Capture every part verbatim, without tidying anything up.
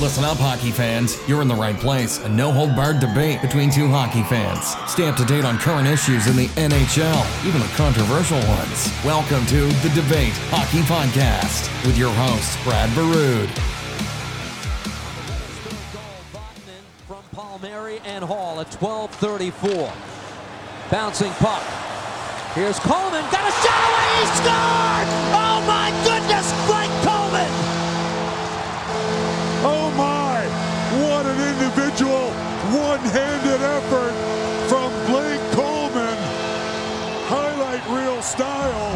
Listen up, hockey fans. You're in the right place. A no-hold-barred debate between two hockey fans. Stay up to date on current issues in the N H L, even the controversial ones. Welcome to the Debate Hockey Podcast with your host, Brad Baroud. From Palmieri and Hall at twelve thirty-four. Bouncing puck. Here's Coleman. Got a shot away. He scored! Oh, my goodness! Blake Coleman! Oh my, what an individual, one-handed effort from Blake Coleman, highlight reel style,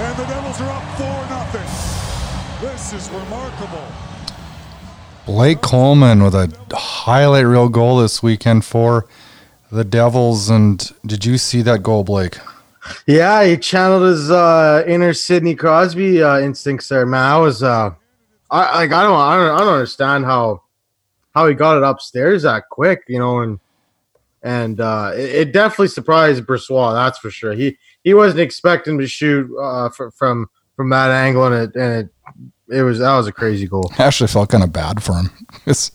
and the Devils are up four nothing. This is remarkable. Blake Coleman with a highlight reel goal this weekend for the Devils, and did you see that goal, Blake? Yeah, he channeled his uh, inner Sidney Crosby uh, instincts there, man. I was... Uh, I like I don't I don't I don't understand how how he got it upstairs that quick, you know, and and uh, it, it definitely surprised Bressois, that's for sure. He he wasn't expecting to shoot uh, for, from from that angle, and it and it, it was that was a crazy goal. I actually felt kind of bad for him. It's,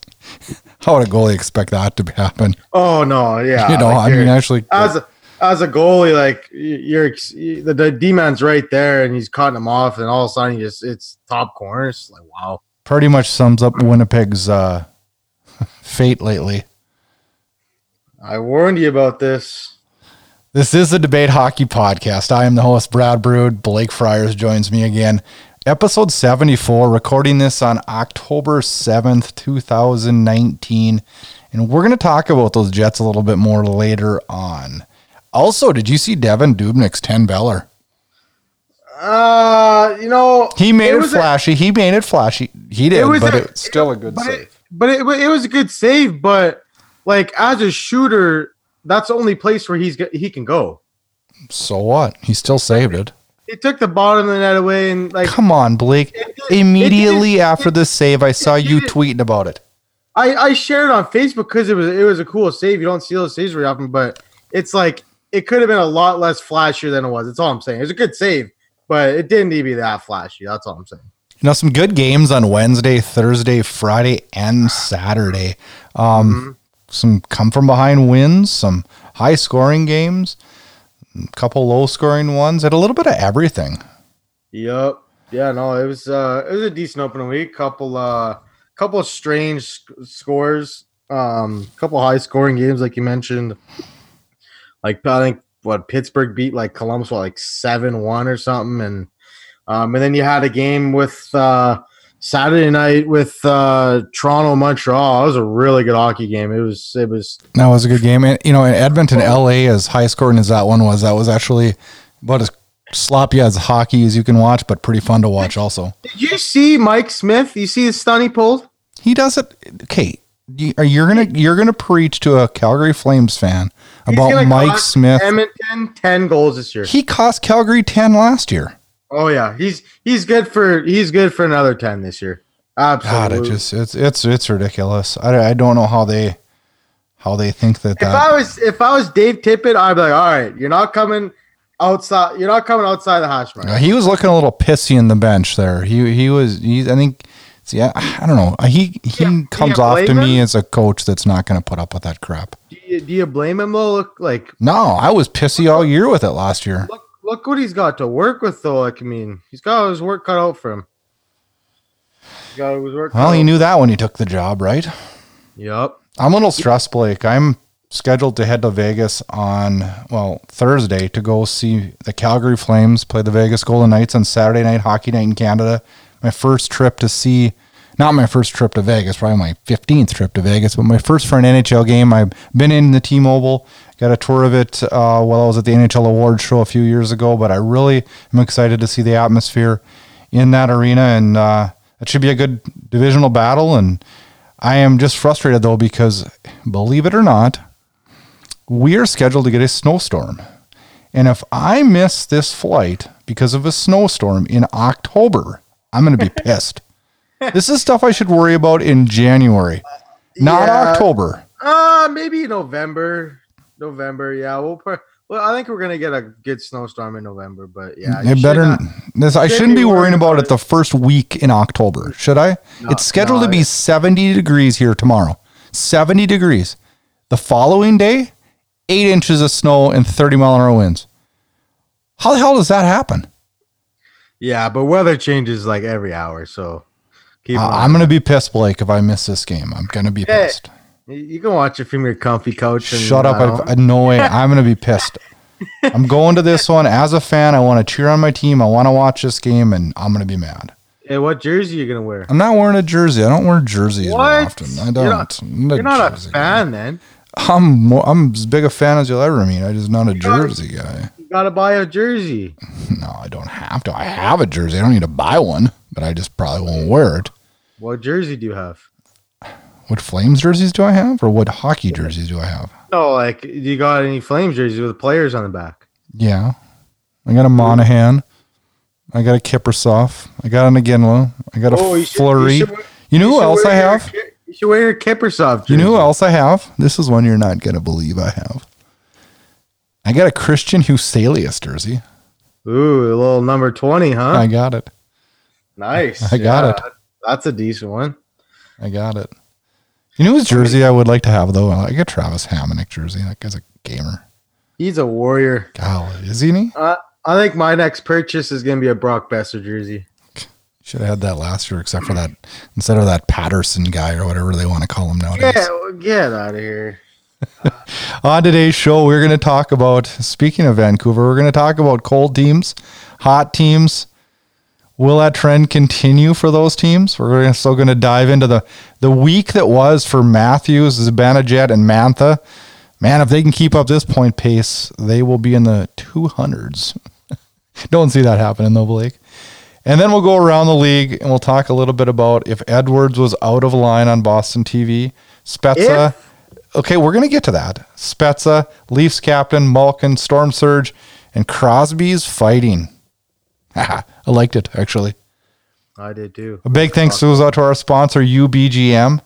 how would a goalie expect that to happen? Oh no, yeah, you know, like I mean, actually, as a, as a goalie, like you're the, the D man's right there, and he's cutting him off, and all of a sudden, he just it's top corner. It's like wow, pretty much sums up Winnipeg's uh, fate lately. I warned you about this. This is the Debate Hockey Podcast. I am the host, Brad Baroud. Blake Friars joins me again. Episode seventy-four. Recording this on October seventh, two thousand nineteen, and we're going to talk about those Jets a little bit more later on. Also, did you see Devin Dubnik's ten-beller? Uh, you know... He made it, it flashy. A, he made it flashy. He did, it but a, it's still a good but save. It, but it, it was a good save, but, like, as a shooter, that's the only place where he's he can go. So what? He still saved it. He took the bottom of the net away and, like... Come on, Blake. It, it, Immediately it, it, after it, this save, I saw it, you it, tweeting about it. I, I shared it on Facebook because it was, it was a cool save. You don't see those saves very often, but it's like... It could have been a lot less flashier than it was. That's all I'm saying. It was a good save, but it didn't need to be that flashy. That's all I'm saying. You know, some good games on Wednesday, Thursday, Friday, and Saturday. Um, mm-hmm. Some come-from-behind wins, some high-scoring games, a couple low-scoring ones, and a little bit of everything. Yep. Yeah, no, it was uh, it was a decent opening week. Couple, uh, couple of strange sc- scores, um, couple high-scoring games, like you mentioned. Like I think what Pittsburgh beat like Columbus what, like seven one or something, and um, and then you had a game with uh, Saturday night with uh, Toronto Montreal. It was a really good hockey game. It was it was that was a good game. And you know, in Edmonton, L A, as high scoring as that one was, that was actually about as sloppy as hockey as you can watch, but pretty fun to watch also. Did you see Mike Smith? You see the stunt he pulled? He doesn't. Okay, you're gonna you're gonna preach to a Calgary Flames fan about Mike Smith. Edmonton ten goals this year. He cost Calgary ten last year. Oh yeah, he's he's good for he's good for another ten this year. Absolutely. God, it just it's it's it's ridiculous. I, I don't know how they how they think that. If that, I was if I was Dave Tippett, I'd be like, all right, you're not coming outside. You're not coming outside the hash mark. He was looking a little pissy in the bench there. He he was. He, I think. Yeah, I don't know. He he yeah, comes off to him? me as a coach that's not going to put up with that crap. Do you, do you blame him though? Look, like no, I was pissy look, all year with it last year. Look, look what he's got to work with though. Like I mean, he's got his work cut out for him. He's got his work. Well, he out. knew that when he took the job, right? Yep. I'm a little stressed, Blake. I'm scheduled to head to Vegas on well Thursday to go see the Calgary Flames play the Vegas Golden Knights on Saturday night, Hockey Night in Canada. My first trip to see, not my first trip to Vegas, probably my fifteenth trip to Vegas, but my first for an N H L game. I've been in the T-Mobile, got a tour of it uh, while I was at the N H L Awards show a few years ago, but I really am excited to see the atmosphere in that arena, and uh, that should be a good divisional battle. And I am just frustrated, though, because believe it or not, we are scheduled to get a snowstorm. And if I miss this flight because of a snowstorm in October, I'm going to be pissed. This is stuff I should worry about in January, not yeah. October. Uh, maybe November. November, yeah. We'll, put, well, I think we're going to get a good snowstorm in November, but yeah. It better, not, this, I shouldn't be worrying about it the first week in October, should I? No, it's scheduled no, to be seventy degrees here tomorrow. seventy degrees. The following day, eight inches of snow and thirty mile an hour winds. How the hell does that happen? Yeah, but weather changes like every hour, so keep uh, I'm going to be pissed, Blake, if I miss this game. I'm going to be hey, pissed. You can watch it from your comfy couch. And Shut up. I, no way. I'm going to be pissed. I'm going to this one as a fan. I want to cheer on my team. I want to watch this game, and I'm going to be mad. Hey, what jersey are you going to wear? I'm not wearing a jersey. I don't wear jerseys very often. I don't. You're not, not, you're not a fan, guy. Then. I'm more, I'm as big a fan as you'll ever mean. I'm just not a jersey guy. You gotta buy a jersey. No, I don't have to. I have a jersey. I don't need to buy one, but I just probably won't wear it. What jersey do you have? What Flames jerseys do I have, or what hockey jerseys do I have? No, like, do you got any Flames jerseys with players on the back? Yeah, I got a Monahan. I got a Kiprusoff. I got an Iginla. I got a oh, you Fleury. Should, you, should, you know you who else I have? Your, You should wear your Kiprusoff jersey. You know who else I have? This is one you're not going to believe I have. I got a Christian Huselius jersey. Ooh, a little number twenty, huh? I got it. Nice. I got yeah, it. That's a decent one. I got it. You know whose jersey I would like to have, though? I got Travis Hamonic jersey. That guy's a gamer. He's a warrior. God, is he? Uh, I think my next purchase is going to be a Brock Boeser jersey. Should have had that last year, except for that, instead of that Patterson guy or whatever they want to call him nowadays. Yeah, well, get out of here. On today's show, we're going to talk about, speaking of Vancouver, we're going to talk about cold teams, hot teams. Will that trend continue for those teams? We're still going to dive into the, the week that was for Matthews, Zibanejad, and Mantha. Man, if they can keep up this point pace, they will be in the two hundreds. Don't see that happening, though, Blake. And then we'll go around the league and we'll talk a little bit about if Edwards was out of line on Boston T V. Spezza. If? Okay, we're going to get to that. Spezza, Leafs captain, Malkin, Storm Surge, and Crosby's fighting. I liked it, actually. I did, too. A big thanks goes out to our sponsor, U B G M.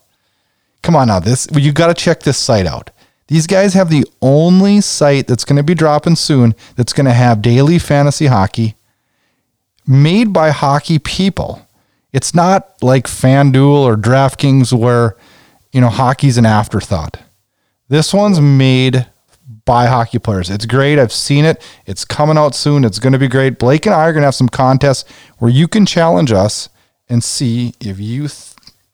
Come on now, this you got to check this site out. These guys have the only site that's going to be dropping soon that's going to have daily fantasy hockey. Made by hockey people. It's not like FanDuel or DraftKings where, you know, hockey's an afterthought. This one's made by hockey players. It's great. I've seen it. It's coming out soon. It's going to be great. Blake and I are going to have some contests where you can challenge us and see if you th-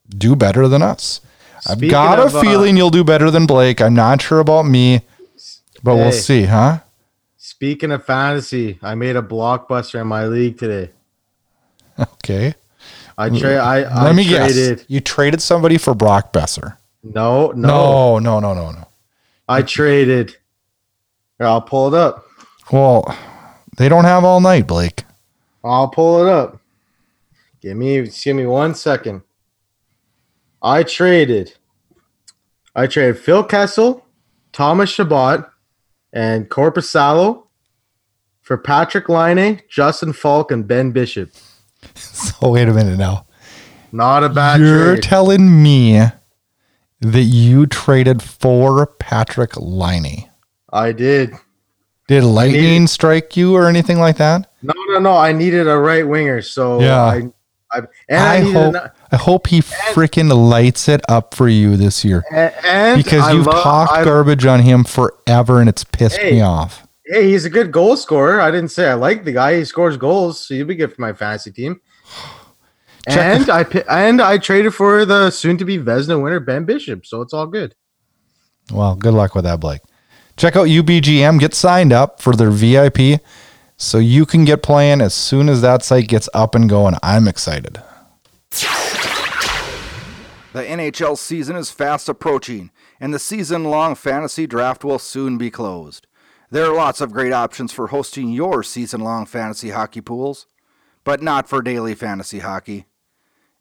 do better than us. Speaking I've got of, a feeling uh, you'll do better than Blake. I'm not sure about me, but hey. We'll see, huh? Speaking of fantasy, I made a blockbuster in my league today. Okay. I tra- I, Let I me traded. Guess. You traded somebody for Brock Boeser. No, no. No, no, no, no, no. I traded. Here, I'll pull it up. Well, they don't have all night, Blake. I'll pull it up. Give me give me one second. I traded. I traded Phil Kessel, Thomas Chabot, and Korpisalo for Patrik Laine, Justin Falk, and Ben Bishop. So wait a minute now. Not a bad You're trade. You're telling me that you traded for Patrik Laine. I did. Did lightning needed, strike you or anything like that? No, no, no. I needed a right winger. So yeah. I, I, and I, I, hope, an, I hope he freaking lights it up for you this year. And, and because you've love, talked I, garbage on him forever and it's pissed hey, me off. Hey, he's a good goal scorer. I didn't say I like the guy. He scores goals, so you'll be good for my fantasy team. And the- I and I traded for the soon-to-be Vezina winner, Ben Bishop, so it's all good. Well, good luck with that, Blake. Check out U B G M. Get signed up for their V I P so you can get playing as soon as that site gets up and going. I'm excited. The N H L season is fast approaching, and the season-long fantasy draft will soon be closed. There are lots of great options for hosting your season-long fantasy hockey pools, but not for daily fantasy hockey.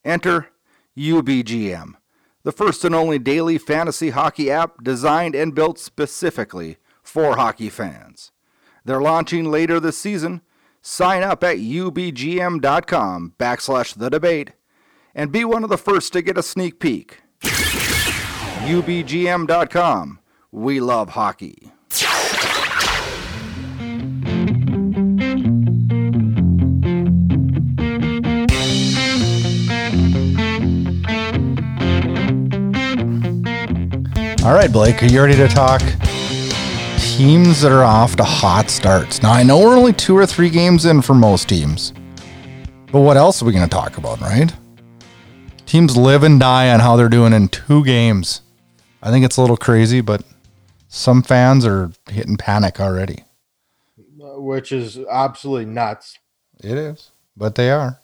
Enter U B G M, the first and only daily fantasy hockey app designed and built specifically for hockey fans. They're launching later this season. Sign up at ubgm.com backslash the debate and be one of the first to get a sneak peek. U B G M dot com. We love hockey. All right, Blake, are you ready to talk teams that are off to hot starts? Now, I know we're only two or three games in for most teams, but what else are we going to talk about, right? Teams live and die on how they're doing in two games. I think it's a little crazy, but some fans are hitting panic already. Which is absolutely nuts. It is, but they are.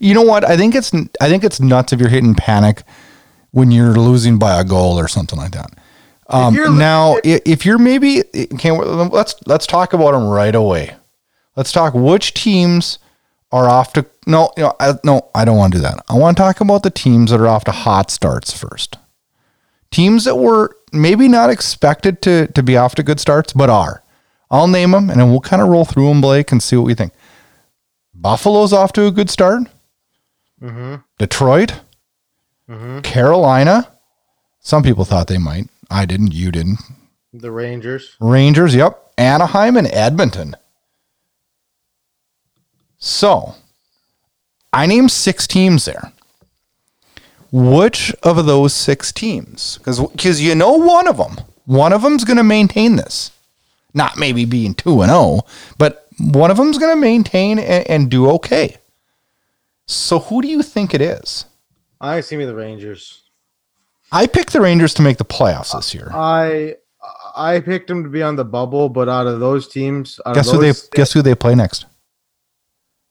You know what? I think it's I think it's nuts if you're hitting panic when you're losing by a goal or something like that. Um, if now, if, if you're maybe can let's let's talk about them right away. Let's talk which teams are off to no, you know, I, no, I don't want to do that. I want to talk about the teams that are off to hot starts first. Teams that were maybe not expected to to be off to good starts, but are. I'll name them, and then we'll kind of roll through them, Blake, and see what we think. Buffalo's off to a good start. Mm-hmm. Detroit. Mm-hmm. Carolina. Some people thought they might. I didn't. You didn't. The Rangers. Rangers, yep. Anaheim and Edmonton. So, I named six teams there. Which of those six teams? Because because you know one of them. One of them's going to maintain this. Not maybe being two and oh, but one of them's going to maintain and, and do okay. So, who do you think it is? I see me the Rangers. I picked the Rangers to make the playoffs this year. I I picked them to be on the bubble, but out of those teams, out guess of those who they six, guess who they play next?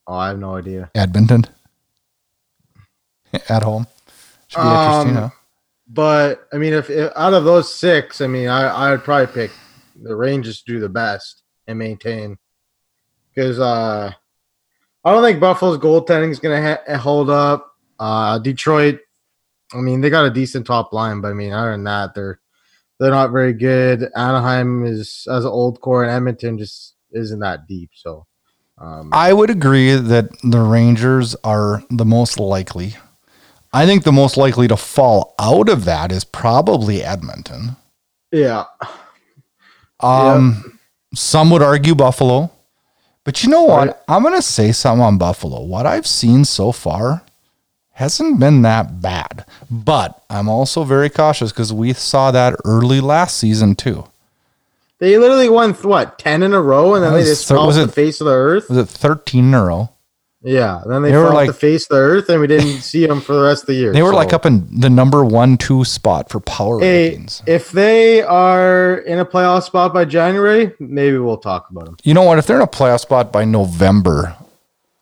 Oh, I have no idea. Edmonton at home. Should be um, interesting, huh? But I mean, if, if out of those six, I mean, I I would probably pick the Rangers to do the best and maintain because uh, I don't think Buffalo's goaltending is going to ha- hold up. Uh, Detroit, I mean, they got a decent top line, but I mean, other than that, they're they're not very good. Anaheim is as an old core, and Edmonton just isn't that deep. So, um, I would agree that the Rangers are the most likely. I think the most likely to fall out of that is probably Edmonton. Yeah. Um, yep. Some would argue Buffalo, but you know what? Right. I'm gonna say something on Buffalo. What I've seen so far hasn't been that bad, but I'm also very cautious because we saw that early last season too. They literally won what ten in a row, and then was, they just fell off the face of the earth. Was it thirteen in a row? Yeah, then they, they fell off like, the face of the earth, and we didn't see them for the rest of the year. They were so. like up in the number one, two spot for power hey, rankings. If they are in a playoff spot by January, maybe we'll talk about them. You know what? If they're in a playoff spot by November,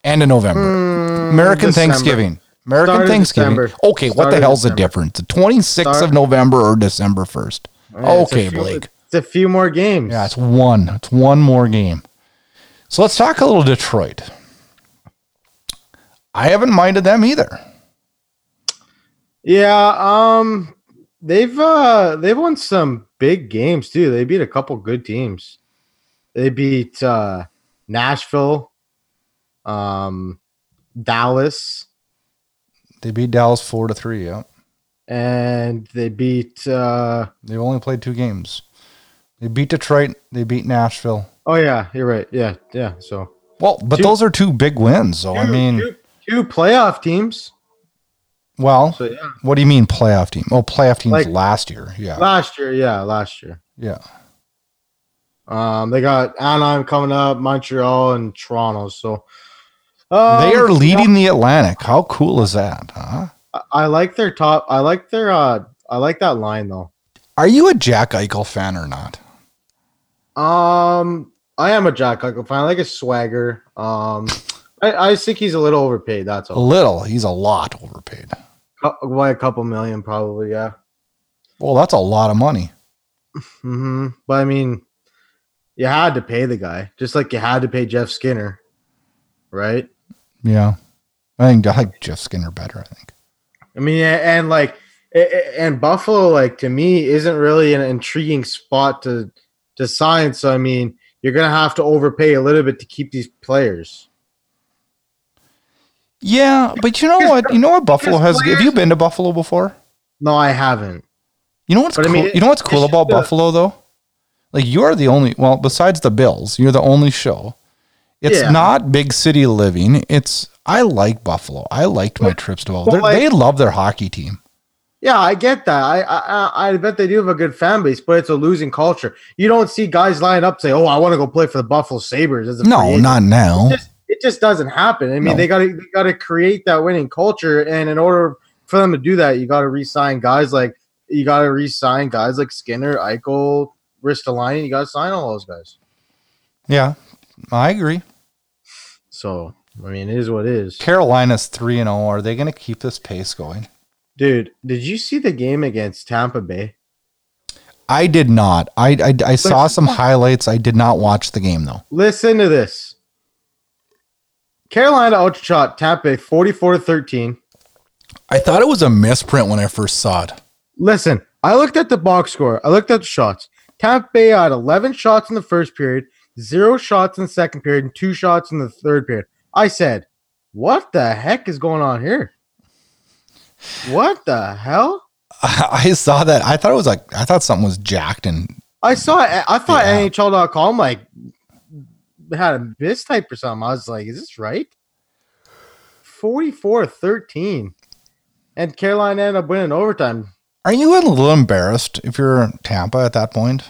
end of November, mm, American December. Thanksgiving. American Started Thanksgiving. December. Okay, Started what the hell's December. the difference? The twenty-sixth of November or December first? Right, okay, it's few, Blake. It's a few more games. Yeah, it's one. It's one more game. So let's talk a little Detroit. I haven't minded them either. Yeah, um, they've uh, they've won some big games too. They beat a couple good teams. They beat uh, Nashville, um, Dallas. They beat Dallas four to three, yeah. And they beat. Uh, They've only played two games. They beat Detroit. They beat Nashville. Oh yeah, you're right. Yeah, yeah. So well, but two, those are two big wins. So two, I mean, two, two playoff teams. Well, so, yeah. What do you mean playoff team? Oh, playoff teams like, last year. Yeah, last year. Yeah, last year. Yeah. Um, they got Anaheim coming up, Montreal, and Toronto. So. Um, they are leading the Atlantic. How cool is that? Huh? I like their top. I like their. Uh, I like that line though. Are you a Jack Eichel fan or not? Um, I am a Jack Eichel fan. I like his swagger. Um, I, I think he's a little overpaid. That's all. A little. He's a lot overpaid. Why a couple million, probably. Yeah. Well, that's a lot of money. Mm-hmm. But I mean, you had to pay the guy, just like you had to pay Jeff Skinner, right? Yeah, I think I like Jeff Skinner better. I think I mean, and like, and Buffalo, like, to me, isn't really an intriguing spot to to sign. So, I mean, you're going to have to overpay a little bit to keep these players. Yeah, but you know what? You know what Buffalo has? Have you been to Buffalo before? No, I haven't. You know what's cool? I mean, you know what's cool about Buffalo, though? Like, you're the only, well, besides the Bills, you're the only show. It's yeah. not big city living. It's, I like Buffalo. I liked my trips to Buffalo. Like, they love their hockey team. Yeah, I get that. I, I I bet they do have a good fan base, but it's a losing culture. You don't see guys line up and say, "Oh, I want to go play for the Buffalo Sabres." As a no, not now. It just, it just doesn't happen. I mean, no. they got to they got to create that winning culture, and in order for them to do that, you got to re-sign guys like you got to re-sign guys like Skinner, Eichel, Ristolainen. You got to sign all those guys. Yeah, I agree. So, I mean, it is what it is. Carolina's three and zero. Are they going to keep this pace going? Dude, did you see the game against Tampa Bay? I did not. I, I, I saw some highlights. I did not watch the game, though. Listen to this. Carolina outshot Tampa Bay forty-four to thirteen. I thought it was a misprint when I first saw it. Listen, I looked at the box score. I looked at the shots. Tampa Bay had eleven shots in the first period, zero shots in the second period, and two shots in the third period. I said, what the heck is going on here? What the hell? I saw that. I thought it was like, I thought something was jacked. And I saw it. I thought yeah. N H L dot com like had a mistype or something. I was like, is this right? forty-four thirteen. And Carolina ended up winning overtime. Are you a little embarrassed if you're Tampa at that point?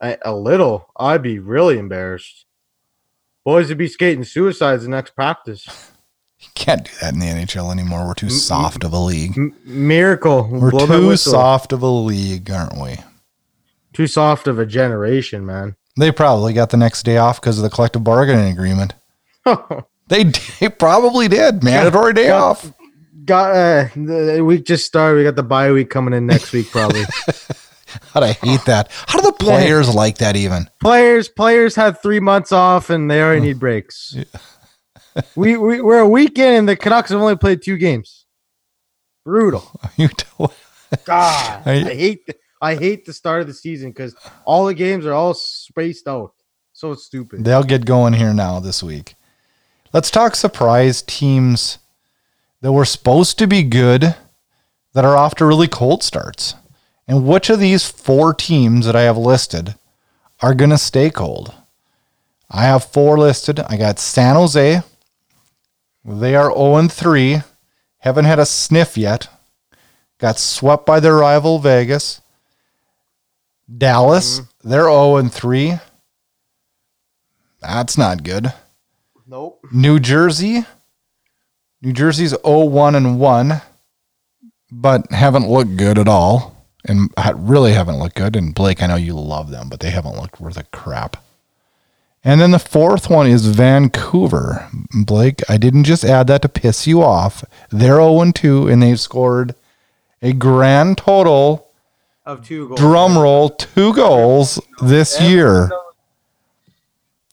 I, a little. I'd be really embarrassed. Boys would be skating suicides the next practice. You can't do that in the N H L anymore. We're too soft of a league. M- miracle. We're Blow too soft of a league, aren't we? Too soft of a generation, man. They probably got the next day off because of the collective bargaining agreement. they, they probably did. Mandatory day got, off. Got uh, the week just started. We got the bye week coming in next week, probably. God, I hate that. How do the players yeah. like that even? Players, players had three months off and they already need breaks. Yeah. We, we we're a week in and the Canucks have only played two games. Brutal. Are you t- God, are you- I hate the, I hate the start of the season because all the games are all spaced out. So it's stupid. They'll get going here now this week. Let's talk surprise teams that were supposed to be good that are off to really cold starts. And which of these four teams that I have listed are going to stay cold? I have four listed. I got San Jose. They are oh and three. Haven't had a sniff yet. Got swept by their rival, Vegas. Dallas, mm-hmm. They're oh and three. That's not good. Nope. New Jersey. New Jersey's oh one and one, but haven't looked good at all. And really haven't looked good. And Blake, I know you love them, but they haven't looked worth a crap. And then the fourth one is Vancouver. Blake, I didn't just add that to piss you off. They're oh and two, and they've scored a grand total of two goals. Drum roll, two goals this year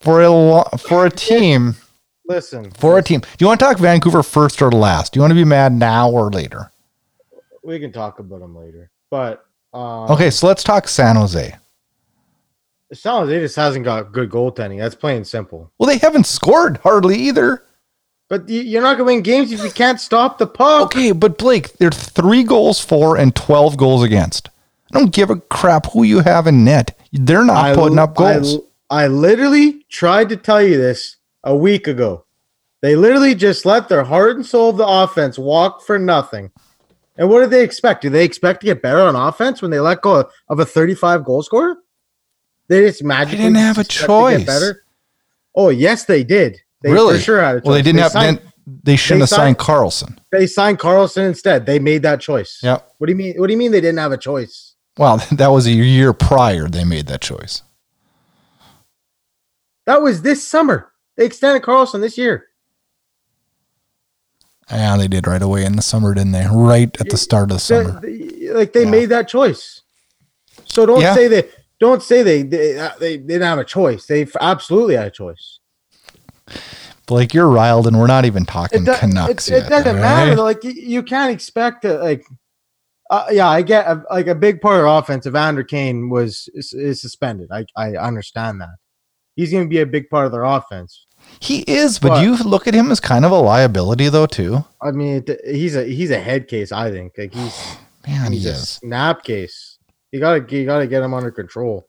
for a for a team. Listen, for a team. Do you want to talk Vancouver first or last? Do you want to be mad now or later? We can talk about them later, but um, okay. So let's talk San Jose. San Jose just hasn't got good goaltending. That's plain and simple. Well, they haven't scored hardly either. But you're not going to win games if you can't stop the puck. Okay, but Blake, they're three goals for and twelve goals against. I don't give a crap who you have in net. They're not I, putting up goals. I, I literally tried to tell you this a week ago. They literally just let their heart and soul of the offense walk for nothing. And what do they expect? Do they expect to get better on offense when they let go of a thirty-five goal scorer? They just magically they didn't have a choice. Get better. Oh, yes, they did. They really? For sure had a choice. Well, they didn't they have. Signed, they shouldn't they have signed, signed Carlson. They signed Carlson instead. They made that choice. Yeah. What do you mean? What do you mean they didn't have a choice? Well, that was a year prior. They made that choice. That was this summer. They extended Carlson this year. Yeah, they did right away in the summer, didn't they? Right at the start of the summer. They, like they yeah. made that choice. So don't yeah. say that. Don't say they, they they they didn't have a choice. They absolutely had a choice. Blake, you're riled, and we're not even talking it do- Canucks it, yet. It doesn't right? matter. Like you, you can't expect it. Like, uh, yeah, I get a, like a big part of offense. Evander Kane was is, is suspended. I I understand that. He's going to be a big part of their offense. He is, but, but you look at him as kind of a liability, though, too. I mean, he's a he's a head case. I think like he's man, he's he a is. snap case. You gotta you gotta get him under control.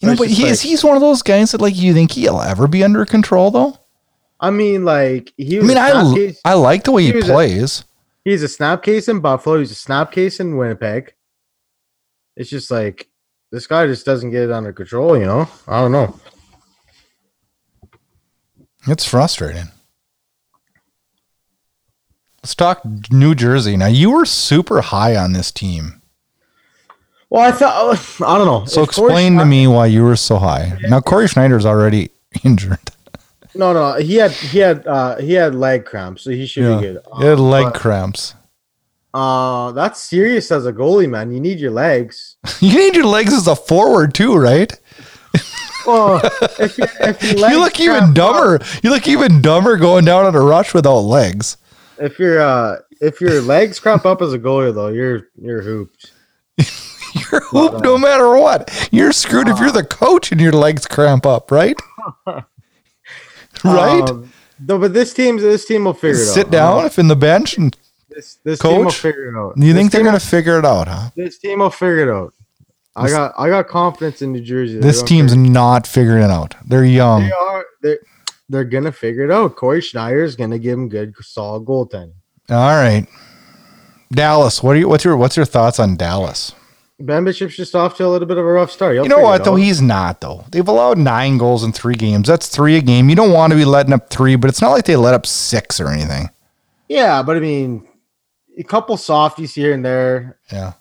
You know, but he's like, he's one of those guys that like you think he'll ever be under control, though. I mean, like he. Was I mean, I l- case. I like the way he, he plays. A, he's a snap case in Buffalo. He's a snap case in Winnipeg. It's just like this guy just doesn't get it under control. You know, I don't know. It's frustrating. Let's talk New Jersey. Now, you were super high on this team. Well, I thought, I don't know. So explain to me why you were so high. Now, Corey Schneider's already injured. No, no. He had he had, uh, he had leg cramps, so he should yeah, be good. Um, he had leg but, cramps. Uh, that's serious as a goalie, man. You need your legs. You need your legs as a forward, too, right? Well, if you, if you, you look even dumber. Up, you look even dumber going down on a rush without legs. If you're uh, if your legs crop up as a goaler, though, you're you're hooped. You're hooped but, uh, no matter what. You're screwed uh, if you're the coach and your legs cramp up, right? Right. Um, no, but this team this team will figure it out. Sit down, huh? If in the bench and this this coach, team will figure it out. You this think they're gonna will, figure it out, huh? This team will figure it out. I got I got confidence in New Jersey. They this team's figure not figuring it out. They're young. They are. They're, they're going to figure it out. Corey Schneider is going to give them good, solid goaltending. All right. Dallas. What are you? What's your What's your thoughts on Dallas? Ben Bishop's just off to a little bit of a rough start. He'll you know what, though? He's not, though. They've allowed nine goals in three games. That's three a game. You don't want to be letting up three, but it's not like they let up six or anything. Yeah, but I mean, a couple softies here and there. Yeah.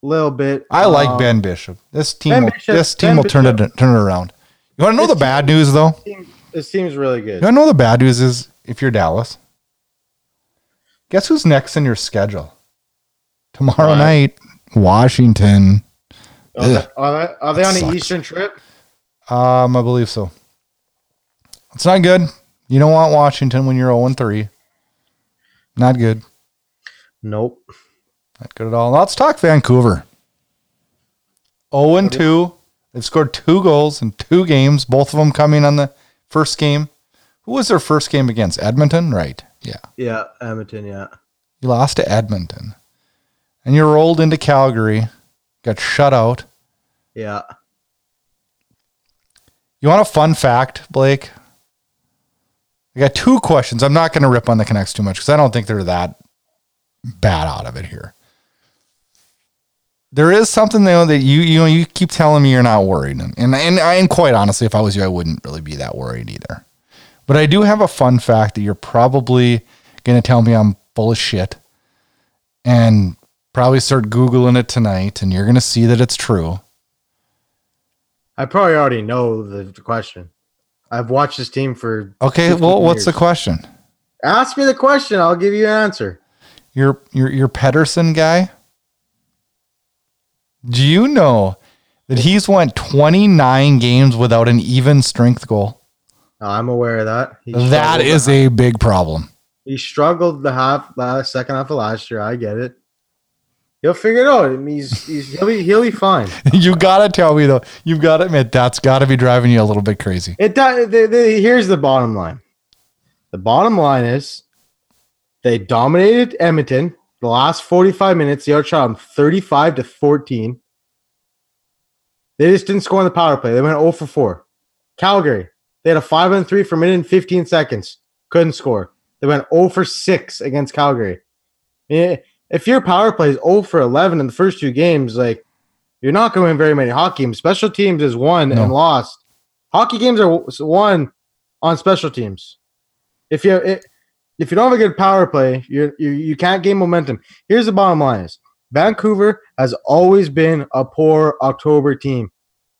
Little bit. I um, like Ben Bishop. This team, ben will, Bishop, this team ben will turn Bishop. it turn it around. You want to know this the team, bad news though? This, team, this team's really good. You want to know the bad news is if you're Dallas, guess who's next in your schedule tomorrow right. night? Washington. Are they, are they, are they on sucks. an Eastern trip? Um, I believe so. It's not good. You don't want Washington when you're oh and three. Not good. Nope. Not good at all. Now let's talk Vancouver. oh and two. They've scored two goals in two games, both of them coming on the first game. Who was their first game against? Edmonton, right? Yeah. Yeah, Edmonton, yeah. You lost to Edmonton. And you rolled into Calgary, got shut out. Yeah. You want a fun fact, Blake? I got two questions. I'm not going to rip on the Canucks too much because I don't think they're that bad out of it here. There is something though that you you know you keep telling me you're not worried, and and and, and quite honestly, if I was you, I wouldn't really be that worried either. But I do have a fun fact that you're probably going to tell me I'm full of shit, and probably start Googling it tonight, and you're going to see that it's true. I probably already know the question. I've watched this team for okay. Well, what's years. The question? Ask me the question. I'll give you an answer. Your your your Pettersson guy. Do you know that he's went twenty-nine games without an even strength goal? I'm aware of that. He that is the, a big problem. He struggled the half last second half of last year. I get it. He'll figure it out. I mean, he's, he's, he'll, be, he'll be fine. You got to tell me, though. You've got to admit that's got to be driving you a little bit crazy. It the, the, the, Here's the bottom line. The bottom line is they dominated Edmonton. The last forty-five minutes, they outshot them thirty-five to fourteen. They just didn't score on the power play. They went oh for four. Calgary, they had a five on three for a minute and fifteen seconds. Couldn't score. They went oh for six against Calgary. If your power play is oh for eleven in the first two games, like you're not going to win very many hockey games. Special teams is won no. and lost. Hockey games are won on special teams. If you it, If you don't have a good power play, you you can't gain momentum. Here's the bottom line: is Vancouver has always been a poor October team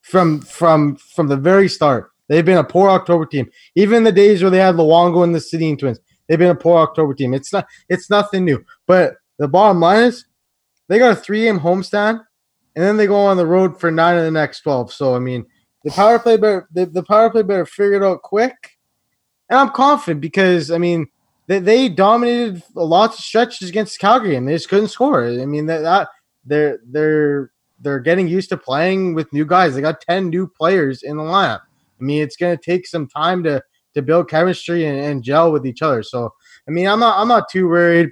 from from from the very start. They've been a poor October team. Even the days where they had Luongo and the Sedin Twins, they've been a poor October team. It's not it's nothing new. But the bottom line is they got a three-game homestand, and then they go on the road for nine of the next twelve. So I mean, the power play better the, the power play better figure it out quick. And I'm confident because, I mean, they, they dominated a lot of stretches against Calgary and they just couldn't score. I mean, that, that they're they're they're getting used to playing with new guys. They got ten new players in the lineup. I mean, it's going to take some time to to build chemistry and, and gel with each other. So, I mean, I'm not I'm not too worried.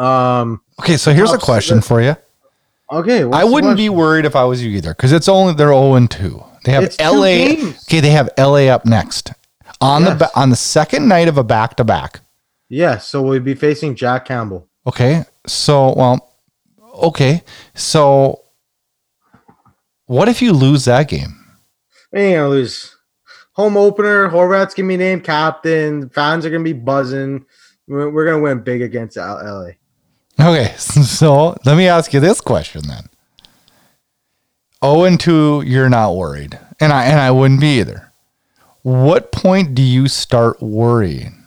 Um, okay, so here's a question for you. Okay, I wouldn't be worried if I was you either, because it's only they're oh and two. They have it's L A. Okay, they have L A up next on yes. the on the second night of a back to back. Yeah, so we'd be facing Jack Campbell. Okay, so well, okay, so what if you lose that game? We ain't gonna lose. Home opener. Horvat's gonna be named captain. Fans are gonna be buzzing. We're gonna win big against L A. Okay, so let me ask you this question then. oh and two, you're not worried. And I and I wouldn't be either. What point do you start worrying?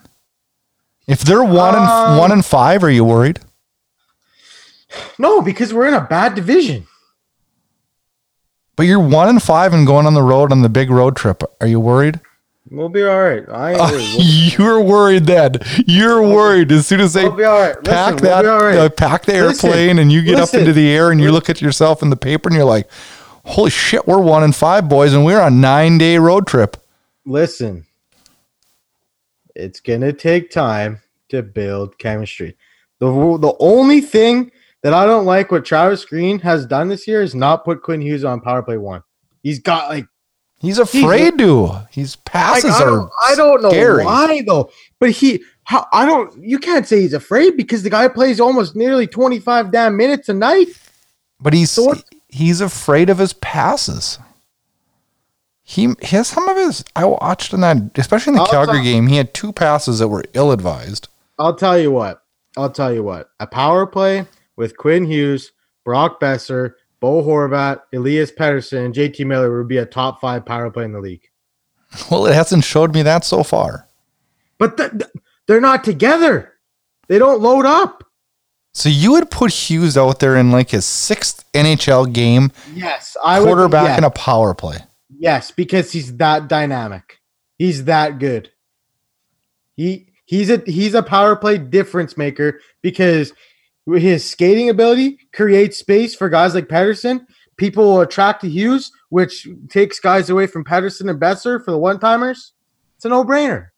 If they're one and um, one and five, are you worried? No, because we're in a bad division. But you're one and five and going on the road on the big road trip. Are you worried? We'll be all right. I ain't worried. We'll you're worried then. You're worried as soon as they we'll be all right. Listen, pack that, we'll be all right. uh, pack the listen, airplane, and you get listen. up into the air, and you look at yourself in the paper, and you're like, "Holy shit, we're one and five, boys, and we're on a nine day road trip." Listen, it's gonna take time to build chemistry. the The only thing that I don't like what Travis Green has done this year is not put Quinn Hughes on power play one. He's got like. He's afraid he's, to. His passes like, I don't, are I don't know scary. why though, but he. How, I don't. You can't say he's afraid because the guy plays almost nearly twenty-five damn minutes a night. But he's so he's afraid of his passes. He has some of his. I watched in that, especially in the I'll Calgary tell, game, he had two passes that were ill-advised. I'll tell you what. I'll tell you what. A power play with Quinn Hughes, Brock Boeser, Bo Horvat, Elias Pettersson, and J T Miller would be a top five power play in the league. Well, it hasn't showed me that so far. But th- th- they're not together. They don't load up. So you would put Hughes out there in like his sixth N H L game. Yes, I quarterback would, yeah. in a power play. Yes, because he's that dynamic. He's that good. He he's a he's a power play difference maker because his skating ability creates space for guys like Pettersson. People will attract to Hughes, which takes guys away from Pettersson and Boeser for the one-timers. It's a no-brainer.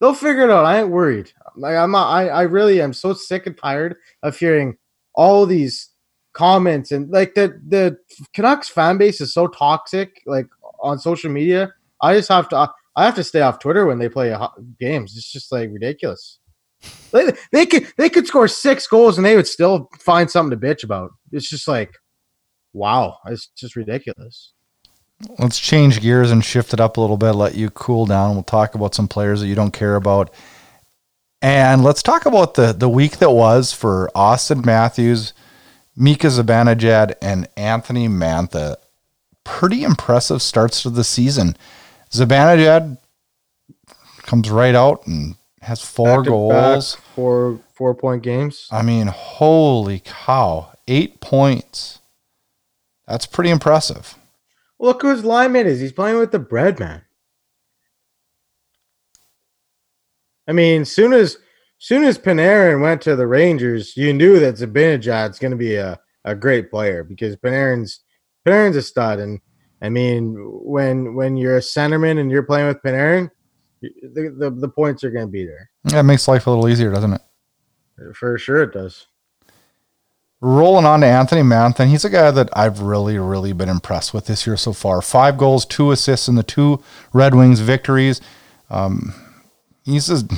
They'll figure it out. I ain't worried. Like I'm not, I, I really am so sick and tired of hearing all these comments and like the the Canucks fan base is so toxic. Like on social media, I just have to I have to stay off Twitter when they play games. It's just like ridiculous. They, they could they could score six goals and they would still find something to bitch about. It's just like, wow, it's just ridiculous. Let's change gears and shift it up a little bit, let you cool down. We'll talk about some players that you don't care about. And let's talk about the, the week that was for Auston Matthews, Mika Zibanejad, and Anthony Mantha. Pretty impressive starts to the season. Zibanejad comes right out and has four goals, back, four four point games. I mean, holy cow! Eight points. That's pretty impressive. Look who his lineman is. He's playing with the bread man. I mean, soon as soon as Panarin went to the Rangers, you knew that Zibanejad's going to be a, a great player because Panarin's Panarin's a stud. And I mean, when when you're a centerman and you're playing with Panarin. The, the the points are going to be there. Yeah, it makes life a little easier, doesn't it? For sure it does. Rolling on to Anthony Mantha. He's a guy that I've really, really been impressed with this year so far. Five goals, two assists in the two Red Wings victories. Um, he's just,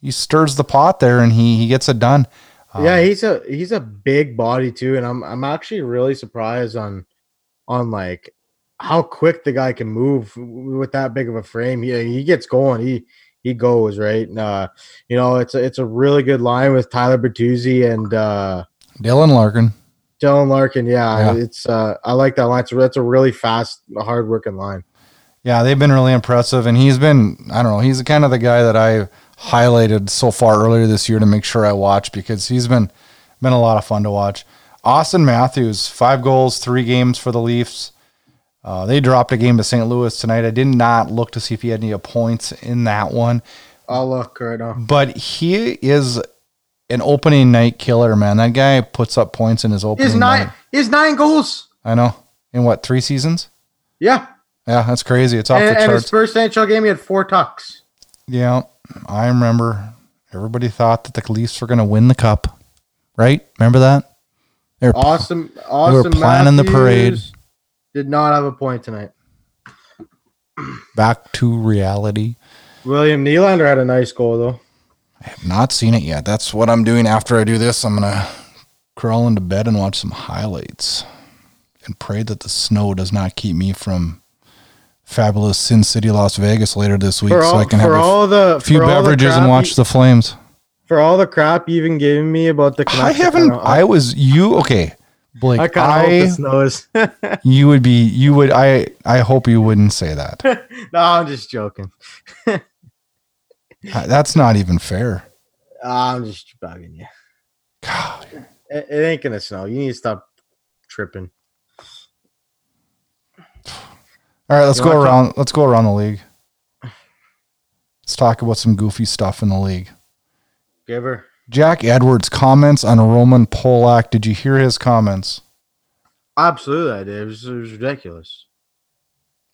he stirs the pot there, and he he gets it done. Um, yeah, he's a he's a big body too, and I'm I'm actually really surprised on on like. how quick the guy can move with that big of a frame. He, he gets going. He he goes, right? And, uh, you know, it's a, it's a really good line with Tyler Bertuzzi and uh, Dylan Larkin. Dylan Larkin, yeah. yeah. it's uh, I like that line. So that's a really fast, hard-working line. Yeah, they've been really impressive. And he's been, I don't know, he's kind of the guy that I highlighted so far earlier this year to make sure I watch because he's been, been a lot of fun to watch. Auston Matthews, five goals, three games for the Leafs. Uh, they dropped a game to Saint Louis tonight. I did not look to see if he had any points in that one. I'll look right now. But he is an opening night killer, man. That guy puts up points in his opening his nine, night. He has nine goals. I know. In what, three seasons? Yeah. Yeah, that's crazy. It's off and, the charts. And his first N H L game, he had four tucks. Yeah, I remember. Everybody thought that the Leafs were going to win the cup, right? Remember that? They were, awesome, awesome. They were planning Matthews the parade. Did not have a point tonight. Back to reality. William Nylander had a nice goal, though. I have not seen it yet. That's what I'm doing after I do this. I'm going to crawl into bed and watch some highlights and pray that the snow does not keep me from fabulous Sin City, Las Vegas later this week, all, so I can have a all the, few beverages all the and watch you, the Flames. For all the crap you even gave me about the Canucks, I haven't. I, I was you okay, Blake? I, I hope the snow is. you would be. You would. I. I hope you wouldn't say that. No, I'm just joking. That's not even fair. I'm just bugging you. God, it, it ain't gonna snow. You need to stop tripping. All right, let's go around. Let's go around the league. Let's talk about some goofy stuff in the league. Giver. Jack Edwards comments on Roman Polak. Did you hear his comments? Absolutely, I did. It was, it was ridiculous.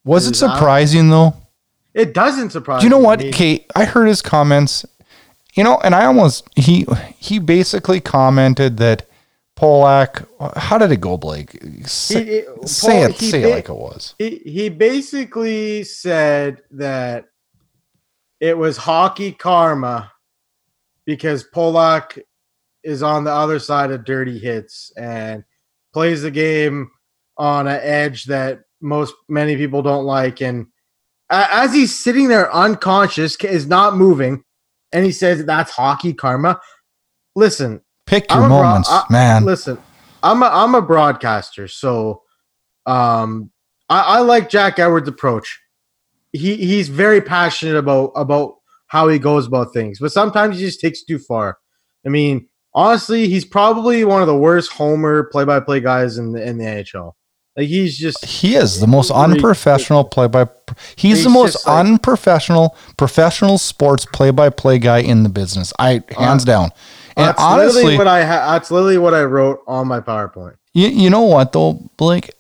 Was it, it was surprising out. though? It doesn't surprise. Do you know what, me. Kate? I heard his comments. You know, and I almost he he basically commented that Polak, how did it go, Blake? Say, he, it, say Paul, it, say ba- it like it was. He, he basically said that it was hockey karma because Polak is on the other side of dirty hits and plays the game on an edge that most many people don't like. And as he's sitting there unconscious, is not moving, and he says that's hockey karma. Listen. Pick your I'm moments, bro- I, man. Listen, I'm a, I'm a broadcaster, so um, I, I like Jack Edwards' approach. He he's very passionate about about how he goes about things, but sometimes he just takes too far. I mean, honestly, he's probably one of the worst homer play-by-play guys in the in the N H L. Like he's just he is the most really unprofessional play by. He's, he's the most like, unprofessional professional sports play-by-play guy in the business. I hands uh, down. And that's honestly, literally what I ha- that's literally what I wrote on my PowerPoint. You, you know what, though, Blake?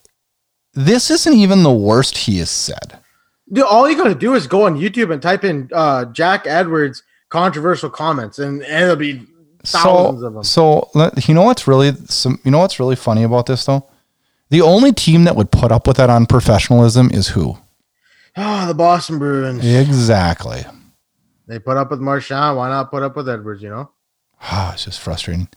This isn't even the worst he has said. Dude, all you got to do is go on YouTube and type in uh, Jack Edwards controversial comments, and, and it'll be thousands so, of them. So you know what's really some, you know what's really funny about this, though? The only team that would put up with that unprofessionalism is who? Oh, the Boston Bruins. Exactly. They put up with Marchand. Why not put up with Edwards, you know? Ah, it's just frustrating.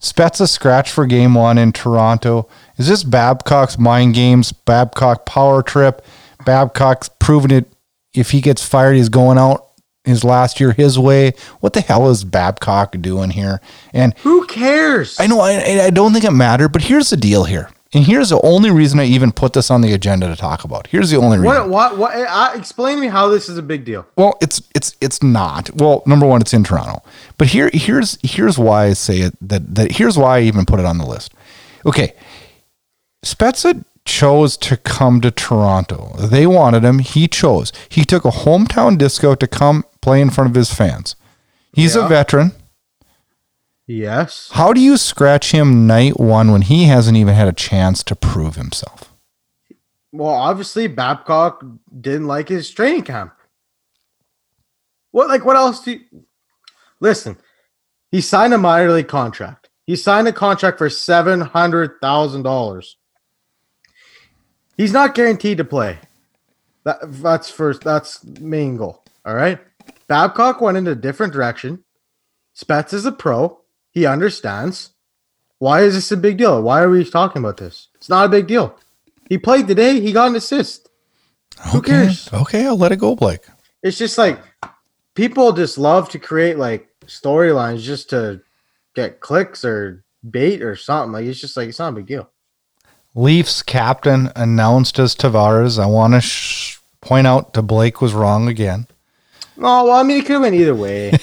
Spezza scratch for game one in Toronto. Is this Babcock's mind games? Babcock power trip. Babcock's proven it. If he gets fired, he's going out his last year his way. What the hell is Babcock doing here? And who cares? I know. I, I don't think it mattered. But here's the deal here, and here's the only reason I even put this on the agenda to talk about. Here's the only reason. What? What? What? Uh, explain to me how this is a big deal. Well, it's it's it's not. Well, number one, it's in Toronto, but here here's here's why I say it. That that here's why I even put it on the list. Okay, Spezza chose to come to Toronto. They wanted him. He chose. He took a hometown disco to come play in front of his fans. He's yeah. a veteran. Yes. How do you scratch him night one when he hasn't even had a chance to prove himself? Well, obviously Babcock didn't like his training camp. What, like, what else do you... Listen, he signed a minor league contract. He signed a contract for seven hundred thousand dollars. He's not guaranteed to play. That, that's first. That's main goal. All right? Babcock went in a different direction. Spetz is a pro. He understands. Why is this a big deal? Why are we talking about this? It's not a big deal. He played today. He got an assist. Okay. Who cares? Okay, I'll let it go, Blake. It's just like people just love to create like storylines just to get clicks or bait or something. Like it's just like it's not a big deal. Leafs captain announced as Tavares. I want to sh- point out to Blake was wrong again. Oh, well, I mean, it could have went either way. I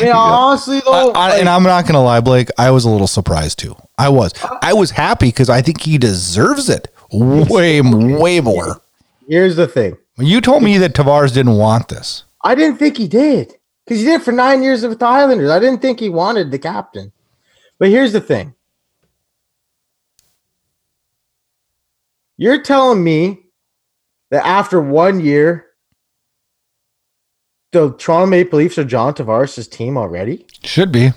mean, yeah. honestly though, I, I, like, and I'm not gonna lie, Blake, I was a little surprised too. I was, I was happy because I think he deserves it. Way, way more. Here's the thing. You told me that Tavares didn't want this. I didn't think he did, because he did it for nine years with the Islanders. I didn't think he wanted the captain. But here's the thing. You're telling me that after one year, the Toronto Maple Leafs are John Tavares' team already? Should be.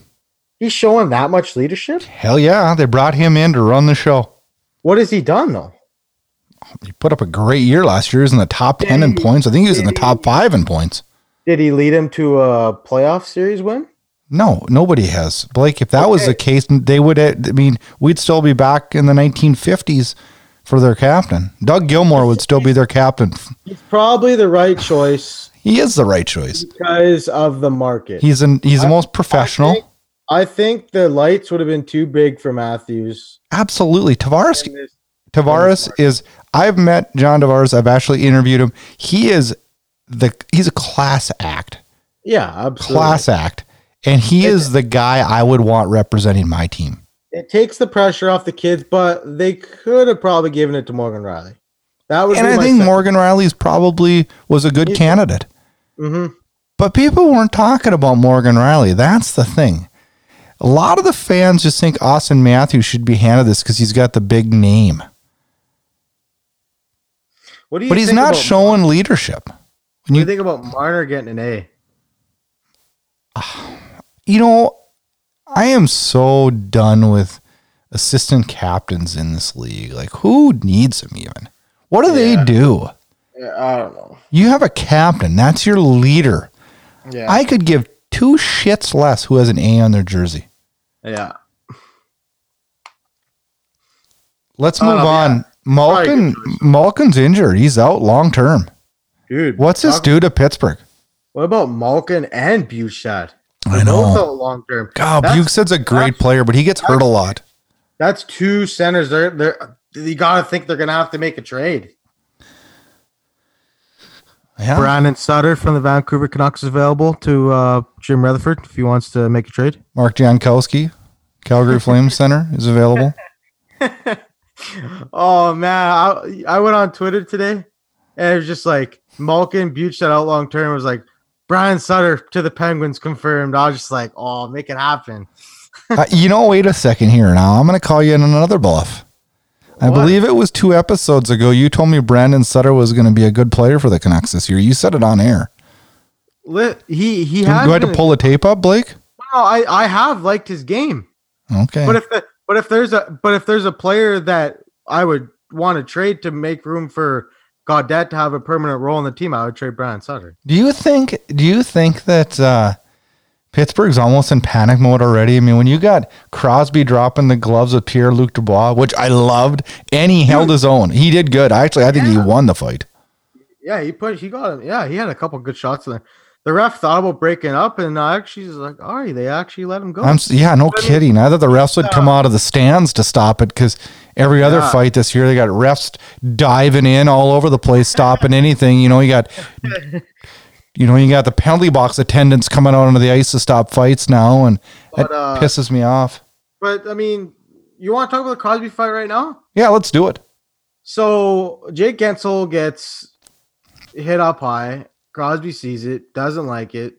He's showing that much leadership? Hell yeah. They brought him in to run the show. What has he done, though? He put up a great year last year. He was in the top ten in points. I think he was in the top five in points. Did he lead him to a playoff series win? No, nobody has. Blake, if that okay. was the case, they would, I mean, we'd still be back in the nineteen fifties for their captain. Doug Gilmour would still be their captain. He's probably the right choice. He is the right choice. Because of the market. He's an, he's I, the most professional. I think, I think the lights would have been too big for Matthews. Absolutely. Tavares this, Tavares is... I've met John Tavares. I've actually interviewed him. He is the he's a class act. Yeah, absolutely. Class act. And he it, is the guy I would want representing my team. It takes the pressure off the kids, but they could have probably given it to Morgan Riley. That would And I think second. Morgan Riley's probably was a good he's, candidate. Mm-hmm. But people weren't talking about Morgan Riley. That's the thing. A lot of the fans just think Auston Matthews should be handed this because he's got the big name. What do you but he's not showing Marner? Leadership. When what do you, you think about Marner getting an A? Uh, you know, I am so done with assistant captains in this league. Like, who needs them even? What do yeah. they do? Yeah, I don't know. You have a captain. That's your leader. Yeah. I could give two shits less who has an A on their jersey. Yeah. Let's move um, on. Yeah. Malkin Malkin's injured. He's out long term. Dude, what's this do to Pittsburgh? What about Malkin and Bugstad? I know. Both out long term. God, Bugstad's a great player, but he gets hurt a lot. That's two centers. They're they're you gotta think they're gonna have to make a trade. Yeah. Brandon Sutter from the Vancouver Canucks is available to uh, Jim Rutherford if he wants to make a trade. Mark Jankowski, Calgary Flames center, is available. Oh man, I, I went on Twitter today and it was just like Malkin, Bugstad out long term, was like Brian Sutter to the Penguins confirmed. I was just like, oh, make it happen. uh, you know, wait a second here now. I'm going to call you in another bluff. What? I believe it was two episodes ago. You told me Brandon Sutter was going to be a good player for the Canucks this year. You said it on air. Lit, he he had going to pull a tape up, Blake? No, I, I have liked his game. Okay, but if the But if there's a but if there's a player that I would want to trade to make room for Gaudette to have a permanent role on the team, I would trade Brandon Sutter. Do you think do you think that uh, Pittsburgh's almost in panic mode already? I mean, when you got Crosby dropping the gloves of Pierre-Luc Dubois, which I loved, and he Dude. held his own. He did good. Actually, I think yeah. he won the fight. Yeah, he put he got him. Yeah, he had a couple good shots in there. The ref thought about breaking up, and uh, she's like, all right, they actually let him go. I'm, yeah, no I mean, kidding. I thought the refs would come out of the stands to stop it because every yeah. other fight this year, they got refs diving in all over the place, stopping anything. You know, you got you know, you got the penalty box attendants coming out onto the ice to stop fights now, and but, that uh, pisses me off. But, I mean, you want to talk about the Crosby fight right now? Yeah, let's do it. So, Jake Gensel gets hit up high. Crosby sees it, doesn't like it,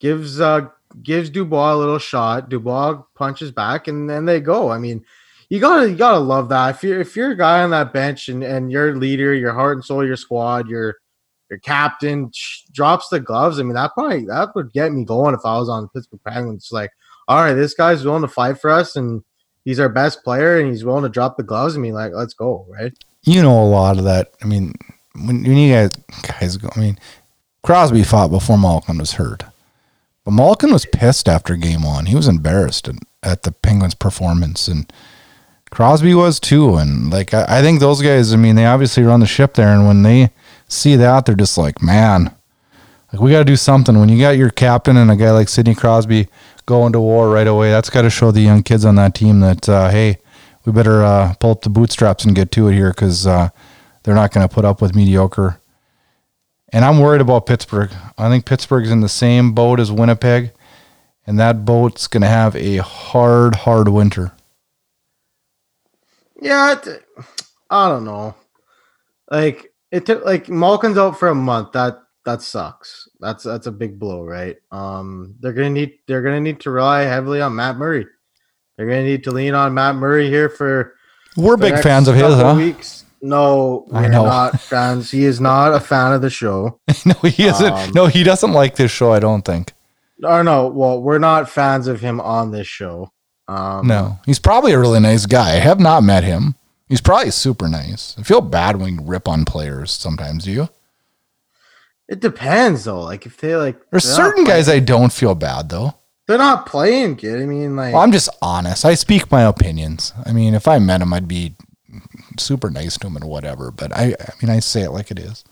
gives uh, gives Dubois a little shot. Dubois punches back, and then they go. I mean, you gotta you gotta love that. If you're if you're a guy on that bench and and your leader, your heart and soul, of your squad, your your captain sh- drops the gloves. I mean, that probably that would get me going if I was on the Pittsburgh Penguins. Like, all right, this guy's willing to fight for us, and he's our best player, and he's willing to drop the gloves. I mean, like, let's go, right? You know, a lot of that. I mean, when, when you guys guys go, I mean. Crosby fought before Malkin was hurt. But Malkin was pissed after game one. He was embarrassed at the Penguins' performance. And Crosby was too. And like I, I think those guys, I mean, they obviously run the ship there. And when they see that, they're just like, man, like we got to do something. When you got your captain and a guy like Sidney Crosby going to war right away, that's got to show the young kids on that team that, uh, hey, we better uh, pull up the bootstraps and get to it here because uh, they're not going to put up with mediocre. And I'm worried about Pittsburgh. I think Pittsburgh's in the same boat as Winnipeg, and that boat's going to have a hard, hard winter. Yeah, I don't know. Like it took like Malkin's out for a month. That that sucks. That's that's a big blow, right? Um, they're gonna need they're gonna need to rely heavily on Matt Murray. They're gonna need to lean on Matt Murray here for. We're for big fans of his, huh? Weeks. No, we're I know. not fans. He is not a fan of the show. No, he isn't. Um, no, he doesn't like this show. I don't think. Or no, well, we're not fans of him on this show. Um, no, he's probably a really nice guy. I have not met him. He's probably super nice. I feel bad when you rip on players sometimes. Do you? It depends, though. Like if they like, there's certain guys I don't feel bad though. They're not playing, kid. I mean, like, well, I'm just honest. I speak my opinions. I mean, if I met him, I'd be super nice to him and whatever. But I, I mean, I say it like it is.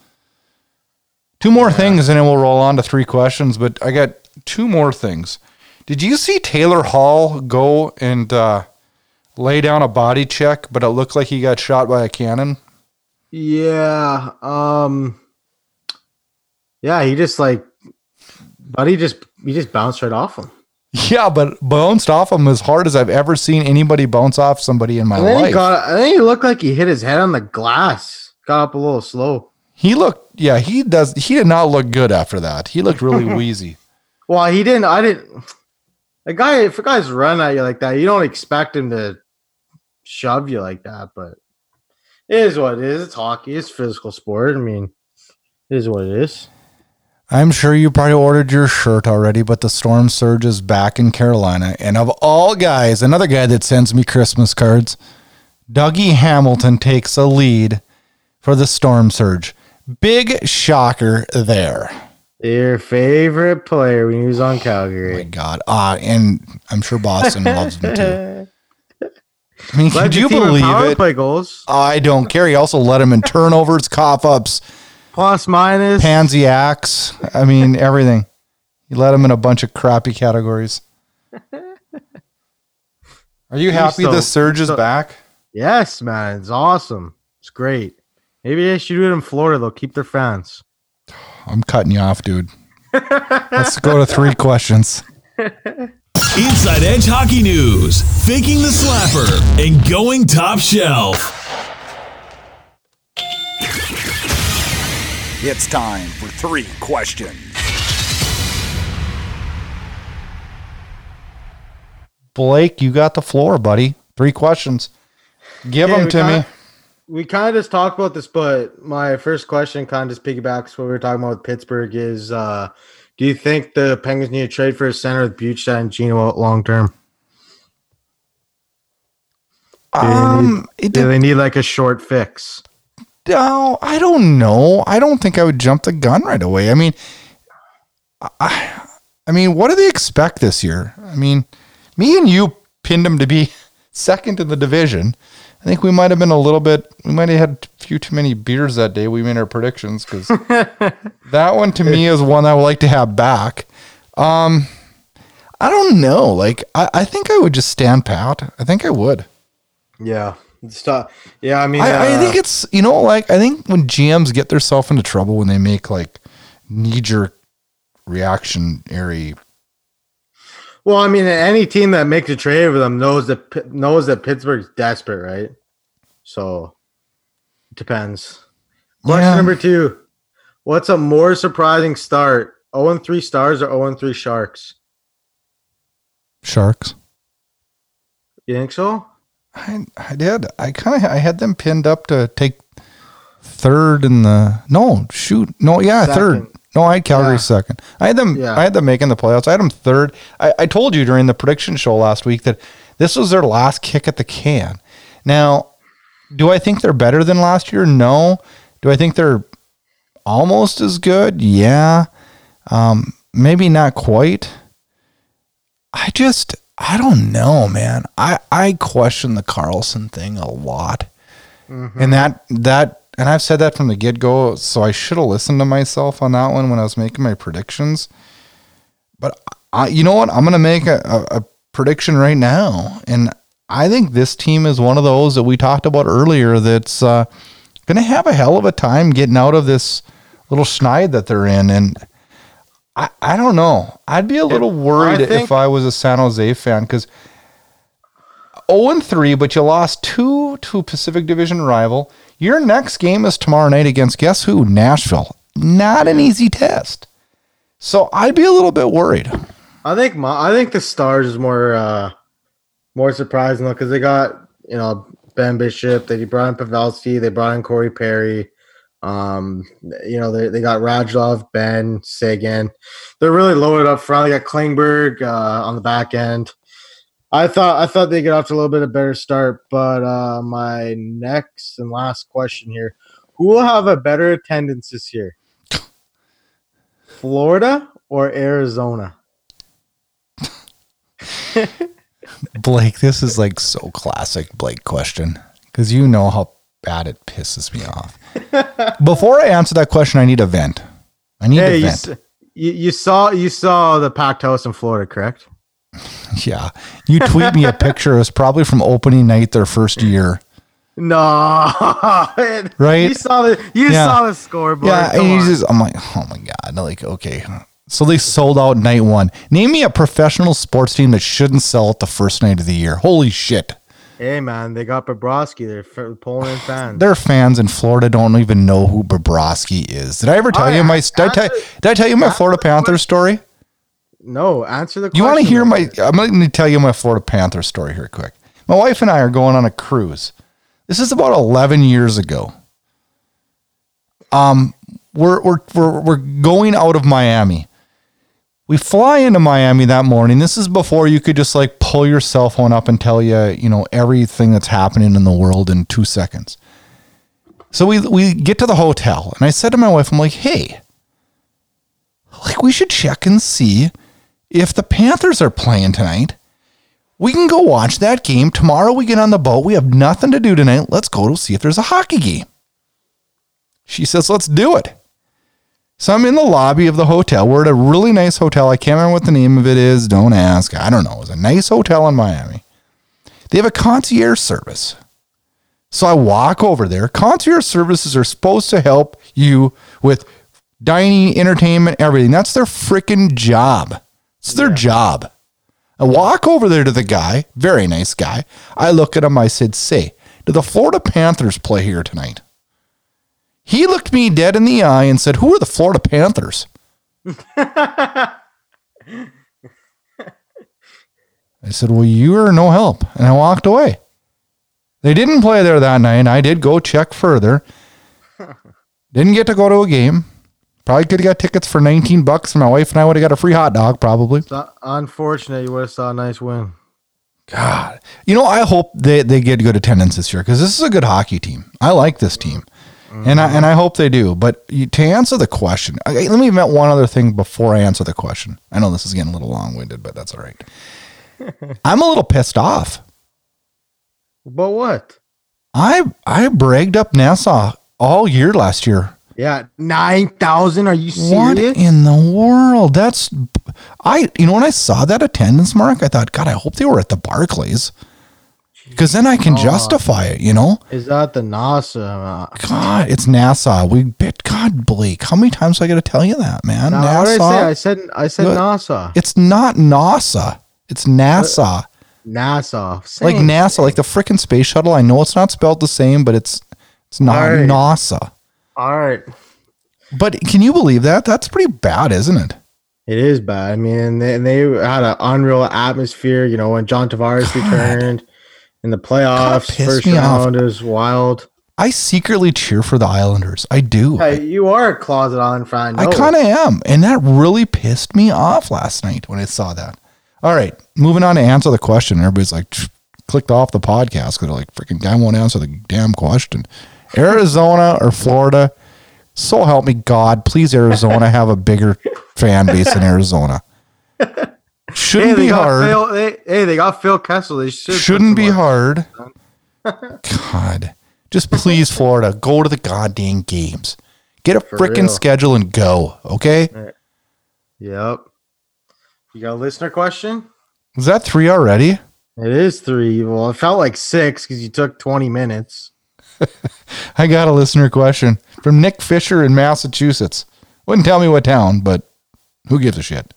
Two more yeah. things, and then we'll roll on to three questions. But I got two more things. Did you see Taylor Hall go and uh, lay down a body check, but it looked like he got shot by a cannon? Yeah. Um, yeah, he just like, buddy, just he just bounced right off him. Yeah, but bounced off him as hard as I've ever seen anybody bounce off somebody in my and then life. He got, and then he looked like he hit his head on the glass. Got up a little slow. He looked, yeah, he does. He did not look good after that. He looked really wheezy. Well, he didn't, I didn't. A guy, if a guy's run at you like that, you don't expect him to shove you like that, but it is what it is. It's hockey. It's physical sport. I mean, it is what it is. I'm sure you probably ordered your shirt already, but the Storm Surge is back in Carolina. And of all guys, another guy that sends me Christmas cards, Dougie Hamilton takes a lead for the Storm Surge. Big shocker there. Your favorite player when he was on Calgary. Oh my God. Uh, and I'm sure Boston loves him too. I mean, could you believe it? Play goals. I don't care. He also led him in turnovers, cough-ups. Plus, minus. Pansy axe. I mean, everything. He led him in a bunch of crappy categories. Are you happy the Surge is back? Yes, man. It's awesome. It's great. Maybe they should do it in Florida. They'll keep their fans. I'm cutting you off, dude. Let's go to three questions. Inside Edge Hockey News, Faking the Slapper, and Going Top Shelf. It's time for three questions. Blake, you got the floor, buddy. Three questions. Give yeah, them to me. We kind of just talked about this, but my first question kind of just piggybacks what we were talking about with Pittsburgh is, uh, do you think the Penguins need to trade for a center with Bjugstad and Geno out long-term? Do, um, they, need, do they need like a short fix? No, I don't know. I don't think I would jump the gun right away. I mean, I, I mean, what do they expect this year? I mean, me and you pinned them to be second in the division. I think we might have been a little bit, we might have had a few too many beers that day. We made our predictions because that one to me is one I would like to have back. Um, I don't know. Like, I, I think I would just stand pat. I think I would. Yeah. Stop. Yeah. I mean, I, uh, I think it's, you know, like, I think when G Ms get themselves into trouble when they make like knee jerk reactionary. Well, I mean, any team that makes a trade with them knows that knows that Pittsburgh's desperate, right? So, it depends. Question yeah. number two: what's a more surprising start? oh and three Stars or oh and three Sharks? Sharks. You think so? I I did. I kind of I had them pinned up to take third in the no shoot no yeah second. third. No, I had Calgary yeah. second. I had them. Yeah. I had them making the playoffs. I had them third. I, I told you during the prediction show last week that this was their last kick at the can. Now, do I think they're better than last year? No. Do I think they're almost as good? Yeah. Um, maybe not quite. I just, I don't know, man. I, I question the Carlson thing a lot, mm-hmm. and that that. And I've said that from the get-go, so I should have listened to myself on that one when I was making my predictions. But I, you know what? I'm going to make a, a, a prediction right now, and I think this team is one of those that we talked about earlier that's uh, going to have a hell of a time getting out of this little schneid that they're in. And I, I don't know. I'd be a little worried I think- if I was a San Jose fan because oh and three, but you lost two to a Pacific Division rival. Your next game is tomorrow night against, guess who? Nashville. Not an easy test. So I'd be a little bit worried. I think my, I think the Stars is more uh, more surprising because they got, you know, Ben Bishop, they brought in Pavelski, they brought in Corey Perry. Um, you know, they, they got Radulov, Ben, Sagan. They're really loaded up front. They got Klingberg uh, on the back end. I thought I thought they got off to a little bit of a better start, but uh, my next and last question here: who will have a better attendance this year, Florida or Arizona? Blake, this is like so classic Blake question because you know how bad it pisses me off. Before I answer that question, I need a vent. I need hey, a vent. You, you saw you saw the packed house in Florida, correct? Yeah. You tweet me a picture. It was probably from opening night their first year. No. Right? You saw the, you yeah. saw the scoreboard. Yeah. And you just, I'm like, oh my God. Like, okay. So they sold out night one. Name me a professional sports team that shouldn't sell it the first night of the year. Holy shit. Hey, man. They got Bobrovsky. They're Poland fans. Their fans in Florida don't even know who Bobrovsky is. Did I ever tell I, you my did I tell, did I tell you my Florida Panthers story? No, answer the question. You want to hear my, I'm going to tell you my Florida Panthers story here quick. My wife and I are going on a cruise. This is about eleven years ago. Um, we're, we're, we're, we're going out of Miami. We fly into Miami that morning. This is before you could just like pull your cell phone up and tell you, you know, everything that's happening in the world in two seconds. So we, we get to the hotel and I said to my wife, I'm like, hey, like we should check and see if the Panthers are playing tonight. We can go watch that game. Tomorrow we get on the boat. We have nothing to do tonight. Let's go to see if there's a hockey game. She says, let's do it. So I'm in the lobby of the hotel. We're at a really nice hotel. I can't remember what the name of it is. Don't ask. I don't know. It was a nice hotel in Miami. They have a concierge service. So I walk over there. Concierge services are supposed to help you with dining, entertainment, everything. That's their freaking job. It's their yeah. job. I walk over there to the guy, very nice guy. I look at him. I said, say, do the Florida Panthers play here tonight? He looked me dead in the eye and said, who are the Florida Panthers? I said, well, you are no help. And I walked away. They didn't play there that night. And I did go check further. Didn't get to go to a game. Probably could have got tickets for nineteen bucks, and my wife and I would have got a free hot dog, probably. Unfortunately, you would have saw a nice win. God. You know, I hope they, they get good attendance this year because this is a good hockey team. I like this team, mm-hmm. and, I, and I hope they do. But you, to answer the question, I, let me admit one other thing before I answer the question. I know this is getting a little long-winded, but that's all right. I'm a little pissed off. But what? I, I bragged up Nassau all year last year. Yeah, nine thousand. Are you serious? What in the world? That's, I, you know, when I saw that attendance mark, I thought, God, I hope they were at the Barclays. Because then I can oh, justify it, you know? Is that the NASA? God, it's NASA. We bit, God, Blake, how many times do I got to tell you that, man? No, NASA, what did I say? I said, I said NASA. It's not NASA. It's NASA. NASA. Same like NASA, thing. Like the freaking space shuttle. I know it's not spelled the same, but it's, it's not right. NASA. All right. But can you believe that? That's pretty bad, isn't it? It is bad. I mean, they, they had an unreal atmosphere, you know, when John Tavares God. returned in the playoffs, first round, off. It was wild. I secretly cheer for the Islanders. I do. Yeah, you are a closet Island fan. I, I kind of am. And that really pissed me off last night when I saw that. All right. Moving on to answer the question. Everybody's like, clicked off the podcast because they're like, freaking guy won't answer the damn question. Arizona or Florida? So help me God, please Arizona have a bigger fan base in Arizona. Shouldn't hey, be hard. Phil, they, hey, they got Phil Kessel. They should Shouldn't be hard. God, just please Florida, go to the goddamn games. Get a freaking schedule and go. Okay. Right. Yep. You got a listener question? Is that three already? It is three. Well, it felt like six because you took twenty minutes. I got a listener question from Nick Fisher in Massachusetts. Wouldn't tell me what town, but who gives a shit?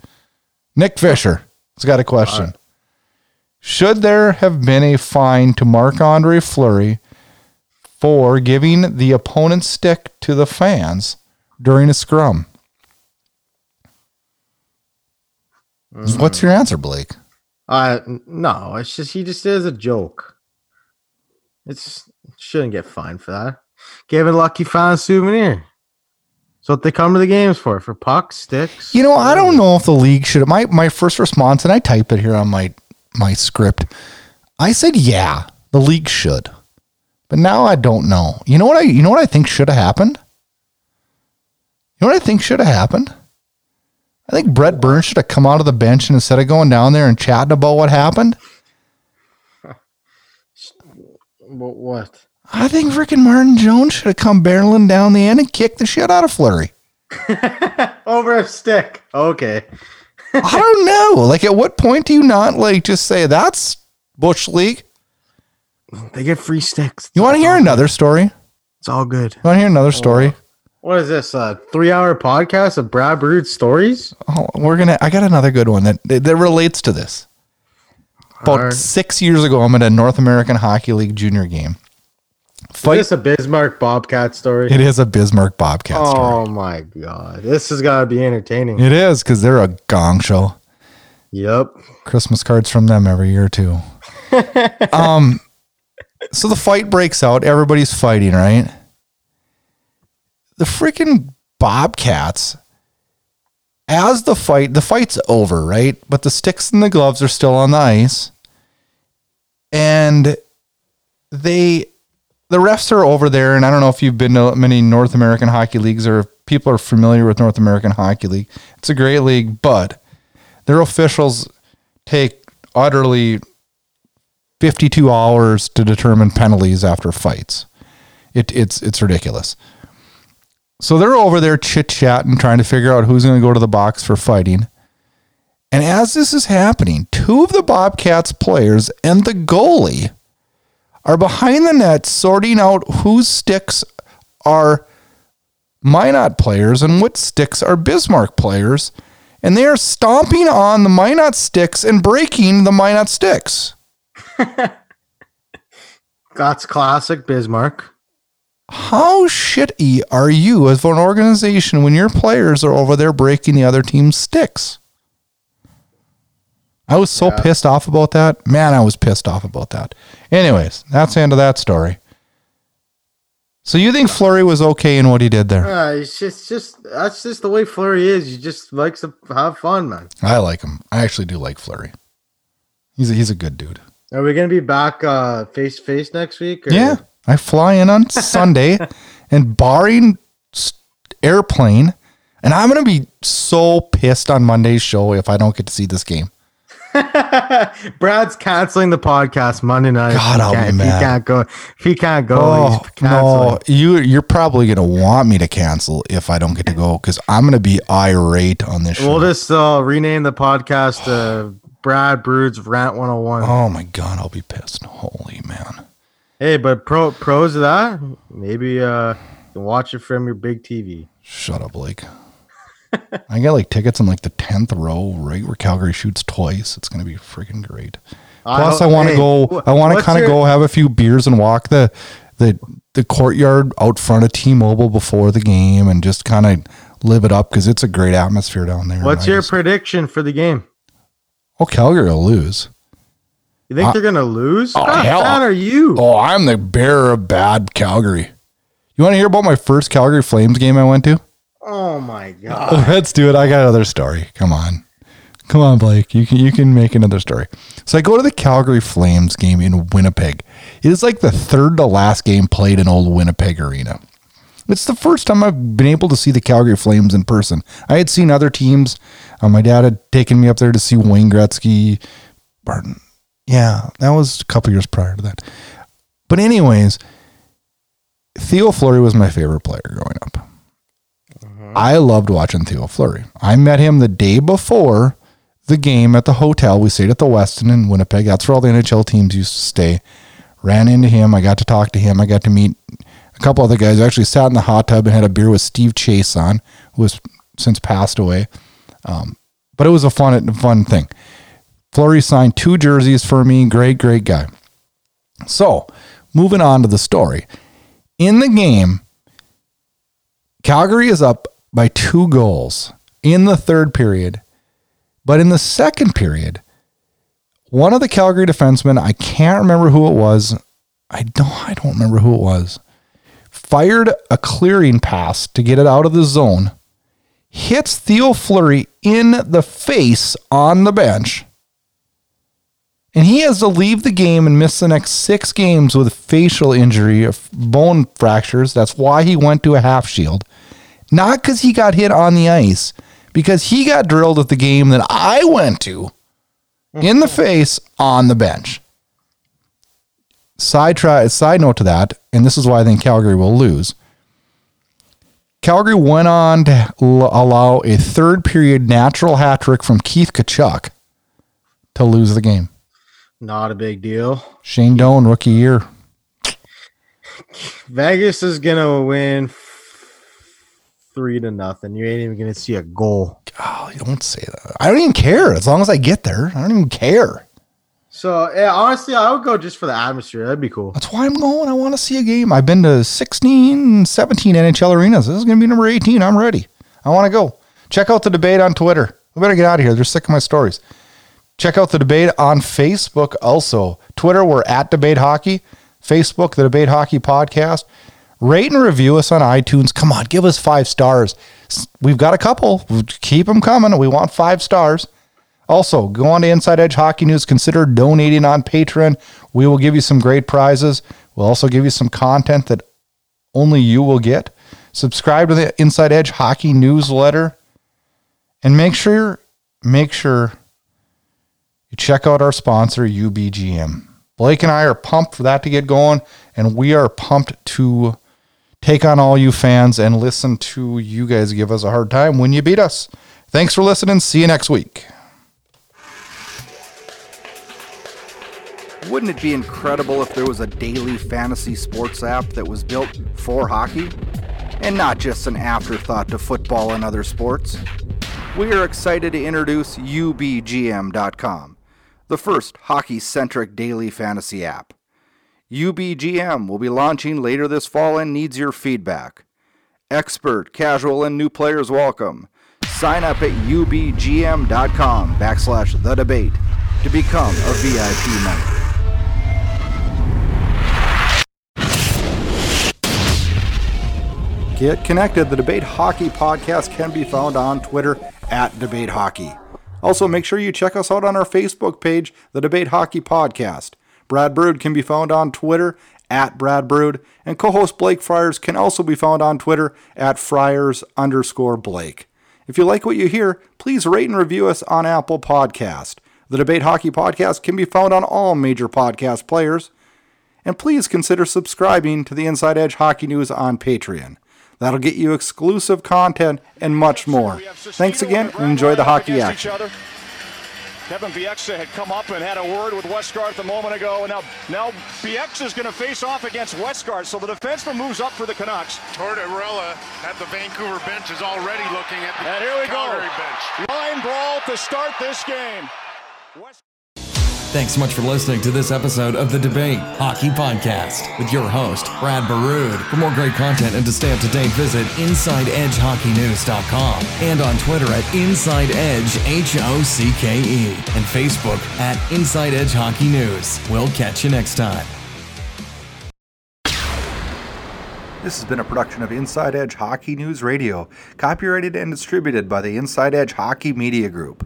Nick Fisher has got a question. Right. Should there have been a fine to Marc-Andre Fleury for giving the opponent's stick to the fans during a scrum? Mm. What's your answer, Blake? Uh, no, it's just he just is a joke. It's shouldn't get fined for that. Gave a lucky fan a souvenir. So what they come to the games for, for pucks, sticks. You know, I don't know if the league should. My my first response, and I typed it here on my my script. I said, yeah, the league should, but now I don't know. You know what I? You know what I think should have happened. You know what I think should have happened. I think Brett Burns should have come out of the bench and instead of going down there and chatting about what happened. But what? I think freaking Martin Jones should have come barreling down the end and kicked the shit out of Fleury. Over a stick. Okay. I don't know. Like, at what point do you not, like, just say, that's Bush League? They get free sticks. You want to hear another story? It's all good. You want to hear another story? Oh. What is this, a three-hour podcast of Brad Baroud stories? Oh, we're going to... I got another good one that, that, that relates to this. About right. six years ago, I'm at a North American Hockey League junior game. Fight. Is this a Bismarck Bobcat story? It is a Bismarck Bobcat oh, story. Oh, my God. This has got to be entertaining. It is, because they're a gong show. Yep. Christmas cards from them every year, too. um, So the fight breaks out. Everybody's fighting, right? The freaking Bobcats, as the fight, the fight's over, right? But the sticks and the gloves are still on the ice. And they, the refs are over there. And I don't know if you've been to many North American hockey leagues or if people are familiar with North American Hockey League. It's a great league, but their officials take utterly fifty-two hours to determine penalties after fights. It, it's, it's ridiculous. So they're over there chit-chatting, trying to figure out who's going to go to the box for fighting. And as this is happening, two of the Bobcats players and the goalie are behind the net sorting out whose sticks are Minot players and what sticks are Bismarck players. And they are stomping on the Minot sticks and breaking the Minot sticks. That's classic Bismarck. How shitty are you as an organization when your players are over there breaking the other team's sticks? I was so yeah. pissed off about that. Man, I was pissed off about that. Anyways, that's the end of that story. So you think Fleury was okay in what he did there? Uh, it's just, just that's just the way Fleury is. He just likes to have fun, man. I like him. I actually do like Fleury. He's a, he's a good dude. Are we going to be back uh, face-to-face next week? Or? Yeah. I fly in on Sunday and barring airplane, and I'm going to be so pissed on Monday's show if I don't get to see this game. Brad's canceling the podcast Monday night. God, I'll be mad. If he can't go, if he can't go, oh, he's canceling. No, you, you're probably going to want me to cancel if I don't get to go because I'm going to be irate on this show. We'll just uh, rename the podcast uh, Brad Baroud's Rant one oh one. Oh, my God, I'll be pissed. Holy man. Hey, but pro, pros of that, maybe uh, you can watch it from your big T V. Shut up, Blake. I got like tickets in like the tenth row, right where Calgary shoots twice. It's gonna be freaking great. I Plus, I want to hey, go. I want to kind of your... go have a few beers and walk the the the courtyard out front of T-Mobile before the game and just kind of live it up because it's a great atmosphere down there. What's your just... prediction for the game? Oh, Calgary will lose. You think I, they're going to lose? Oh, How hell, bad are you? Oh, I'm the bearer of bad Calgary. You want to hear about my first Calgary Flames game I went to? Oh, my God. Oh, let's do it. I got another story. Come on. Come on, Blake. You can you can make another story. So I go to the Calgary Flames game in Winnipeg. It is like the third to last game played in old Winnipeg Arena. It's the first time I've been able to see the Calgary Flames in person. I had seen other teams. Um, my dad had taken me up there to see Wayne Gretzky, Barton. Yeah, that was a couple years prior to that. But anyways, Theo Fleury was my favorite player growing up. Uh-huh. I loved watching Theo Fleury. I met him the day before the game at the hotel. We stayed at the Westin in Winnipeg. That's where all the N H L teams used to stay. Ran into him. I got to talk to him. I got to meet a couple other guys. I actually sat in the hot tub and had a beer with Steve Chason, who has since passed away. Um, but it was a fun, fun thing. Fleury signed two jerseys for me. Great, great guy. So, moving on to the story. In the game, Calgary is up by two goals in the third period. But in the second period, one of the Calgary defensemen, I can't remember who it was. I don't, I don't remember who it was. Fired a clearing pass to get it out of the zone. Hits Theo Fleury in the face on the bench. And he has to leave the game and miss the next six games with facial injury, bone fractures. That's why he went to a half shield. Not because he got hit on the ice, because he got drilled at the game that I went to in the face on the bench. Side, try, side note to that, and this is why I think Calgary will lose. Calgary went on to allow a third period natural hat trick from Keith Kachuk to lose the game. Not a big deal. Shane Doan, rookie year. Vegas is going to win three to nothing. You ain't even going to see a goal. Oh, you don't say that. I don't even care. As long as I get there, I don't even care. So, yeah, honestly, I would go just for the atmosphere. That'd be cool. That's why I'm going. I want to see a game. I've been to sixteen, seventeen N H L arenas. This is going to be number eighteen. I'm ready. I want to go. Check out the debate on Twitter. We better get out of here. They're sick of my stories. Check out the debate on Facebook also. Twitter, we're at Debate Hockey. Facebook, the Debate Hockey Podcast. Rate and review us on iTunes. Come on, give us five stars. We've got a couple. Keep them coming. We want five stars. Also, go on to Inside Edge Hockey News. Consider donating on Patreon. We will give you some great prizes. We'll also give you some content that only you will get. Subscribe to the Inside Edge Hockey Newsletter. And make sure, make sure... check out our sponsor, U B G M. Blake and I are pumped for that to get going, and we are pumped to take on all you fans and listen to you guys give us a hard time when you beat us. Thanks for listening. See you next week. Wouldn't it be incredible if there was a daily fantasy sports app that was built for hockey and not just an afterthought to football and other sports? We are excited to introduce U B G M dot com, the first hockey-centric daily fantasy app. U B G M will be launching later this fall and needs your feedback. Expert, casual, and new players welcome. Sign up at U B G M dot com backslash the debate to become a V I P member. Get connected. The Debate Hockey Podcast can be found on Twitter at Debate Hockey. Also, make sure you check us out on our Facebook page, The Debate Hockey Podcast. Brad Baroud can be found on Twitter, at Brad Baroud, and co-host Blake Friars can also be found on Twitter, at Friars underscore Blake. If you like what you hear, please rate and review us on Apple Podcast. The Debate Hockey Podcast can be found on all major podcast players. And please consider subscribing to the Inside Edge Hockey News on Patreon. That'll get you exclusive content and much more. Thanks again, and enjoy the hockey action. Kevin Bieksa had come up and had a word with Westgarth a moment ago, and now, now Bieksa's going to face off against Westgarth, so the defenseman moves up for the Canucks. Tortorella at the Vancouver bench is already looking at the and here we Calgary go. bench. Line brawl to start this game. West- Thanks so much for listening to this episode of The Debate Hockey Podcast with your host, Brad Baroud. For more great content and to stay up to date, visit Inside Edge Hockey News dot com and on Twitter at Inside Edge H O C K E and Facebook at Inside Edge Hockey News. We'll catch you next time. This has been a production of Inside Edge Hockey News Radio, copyrighted and distributed by the Inside Edge Hockey Media Group.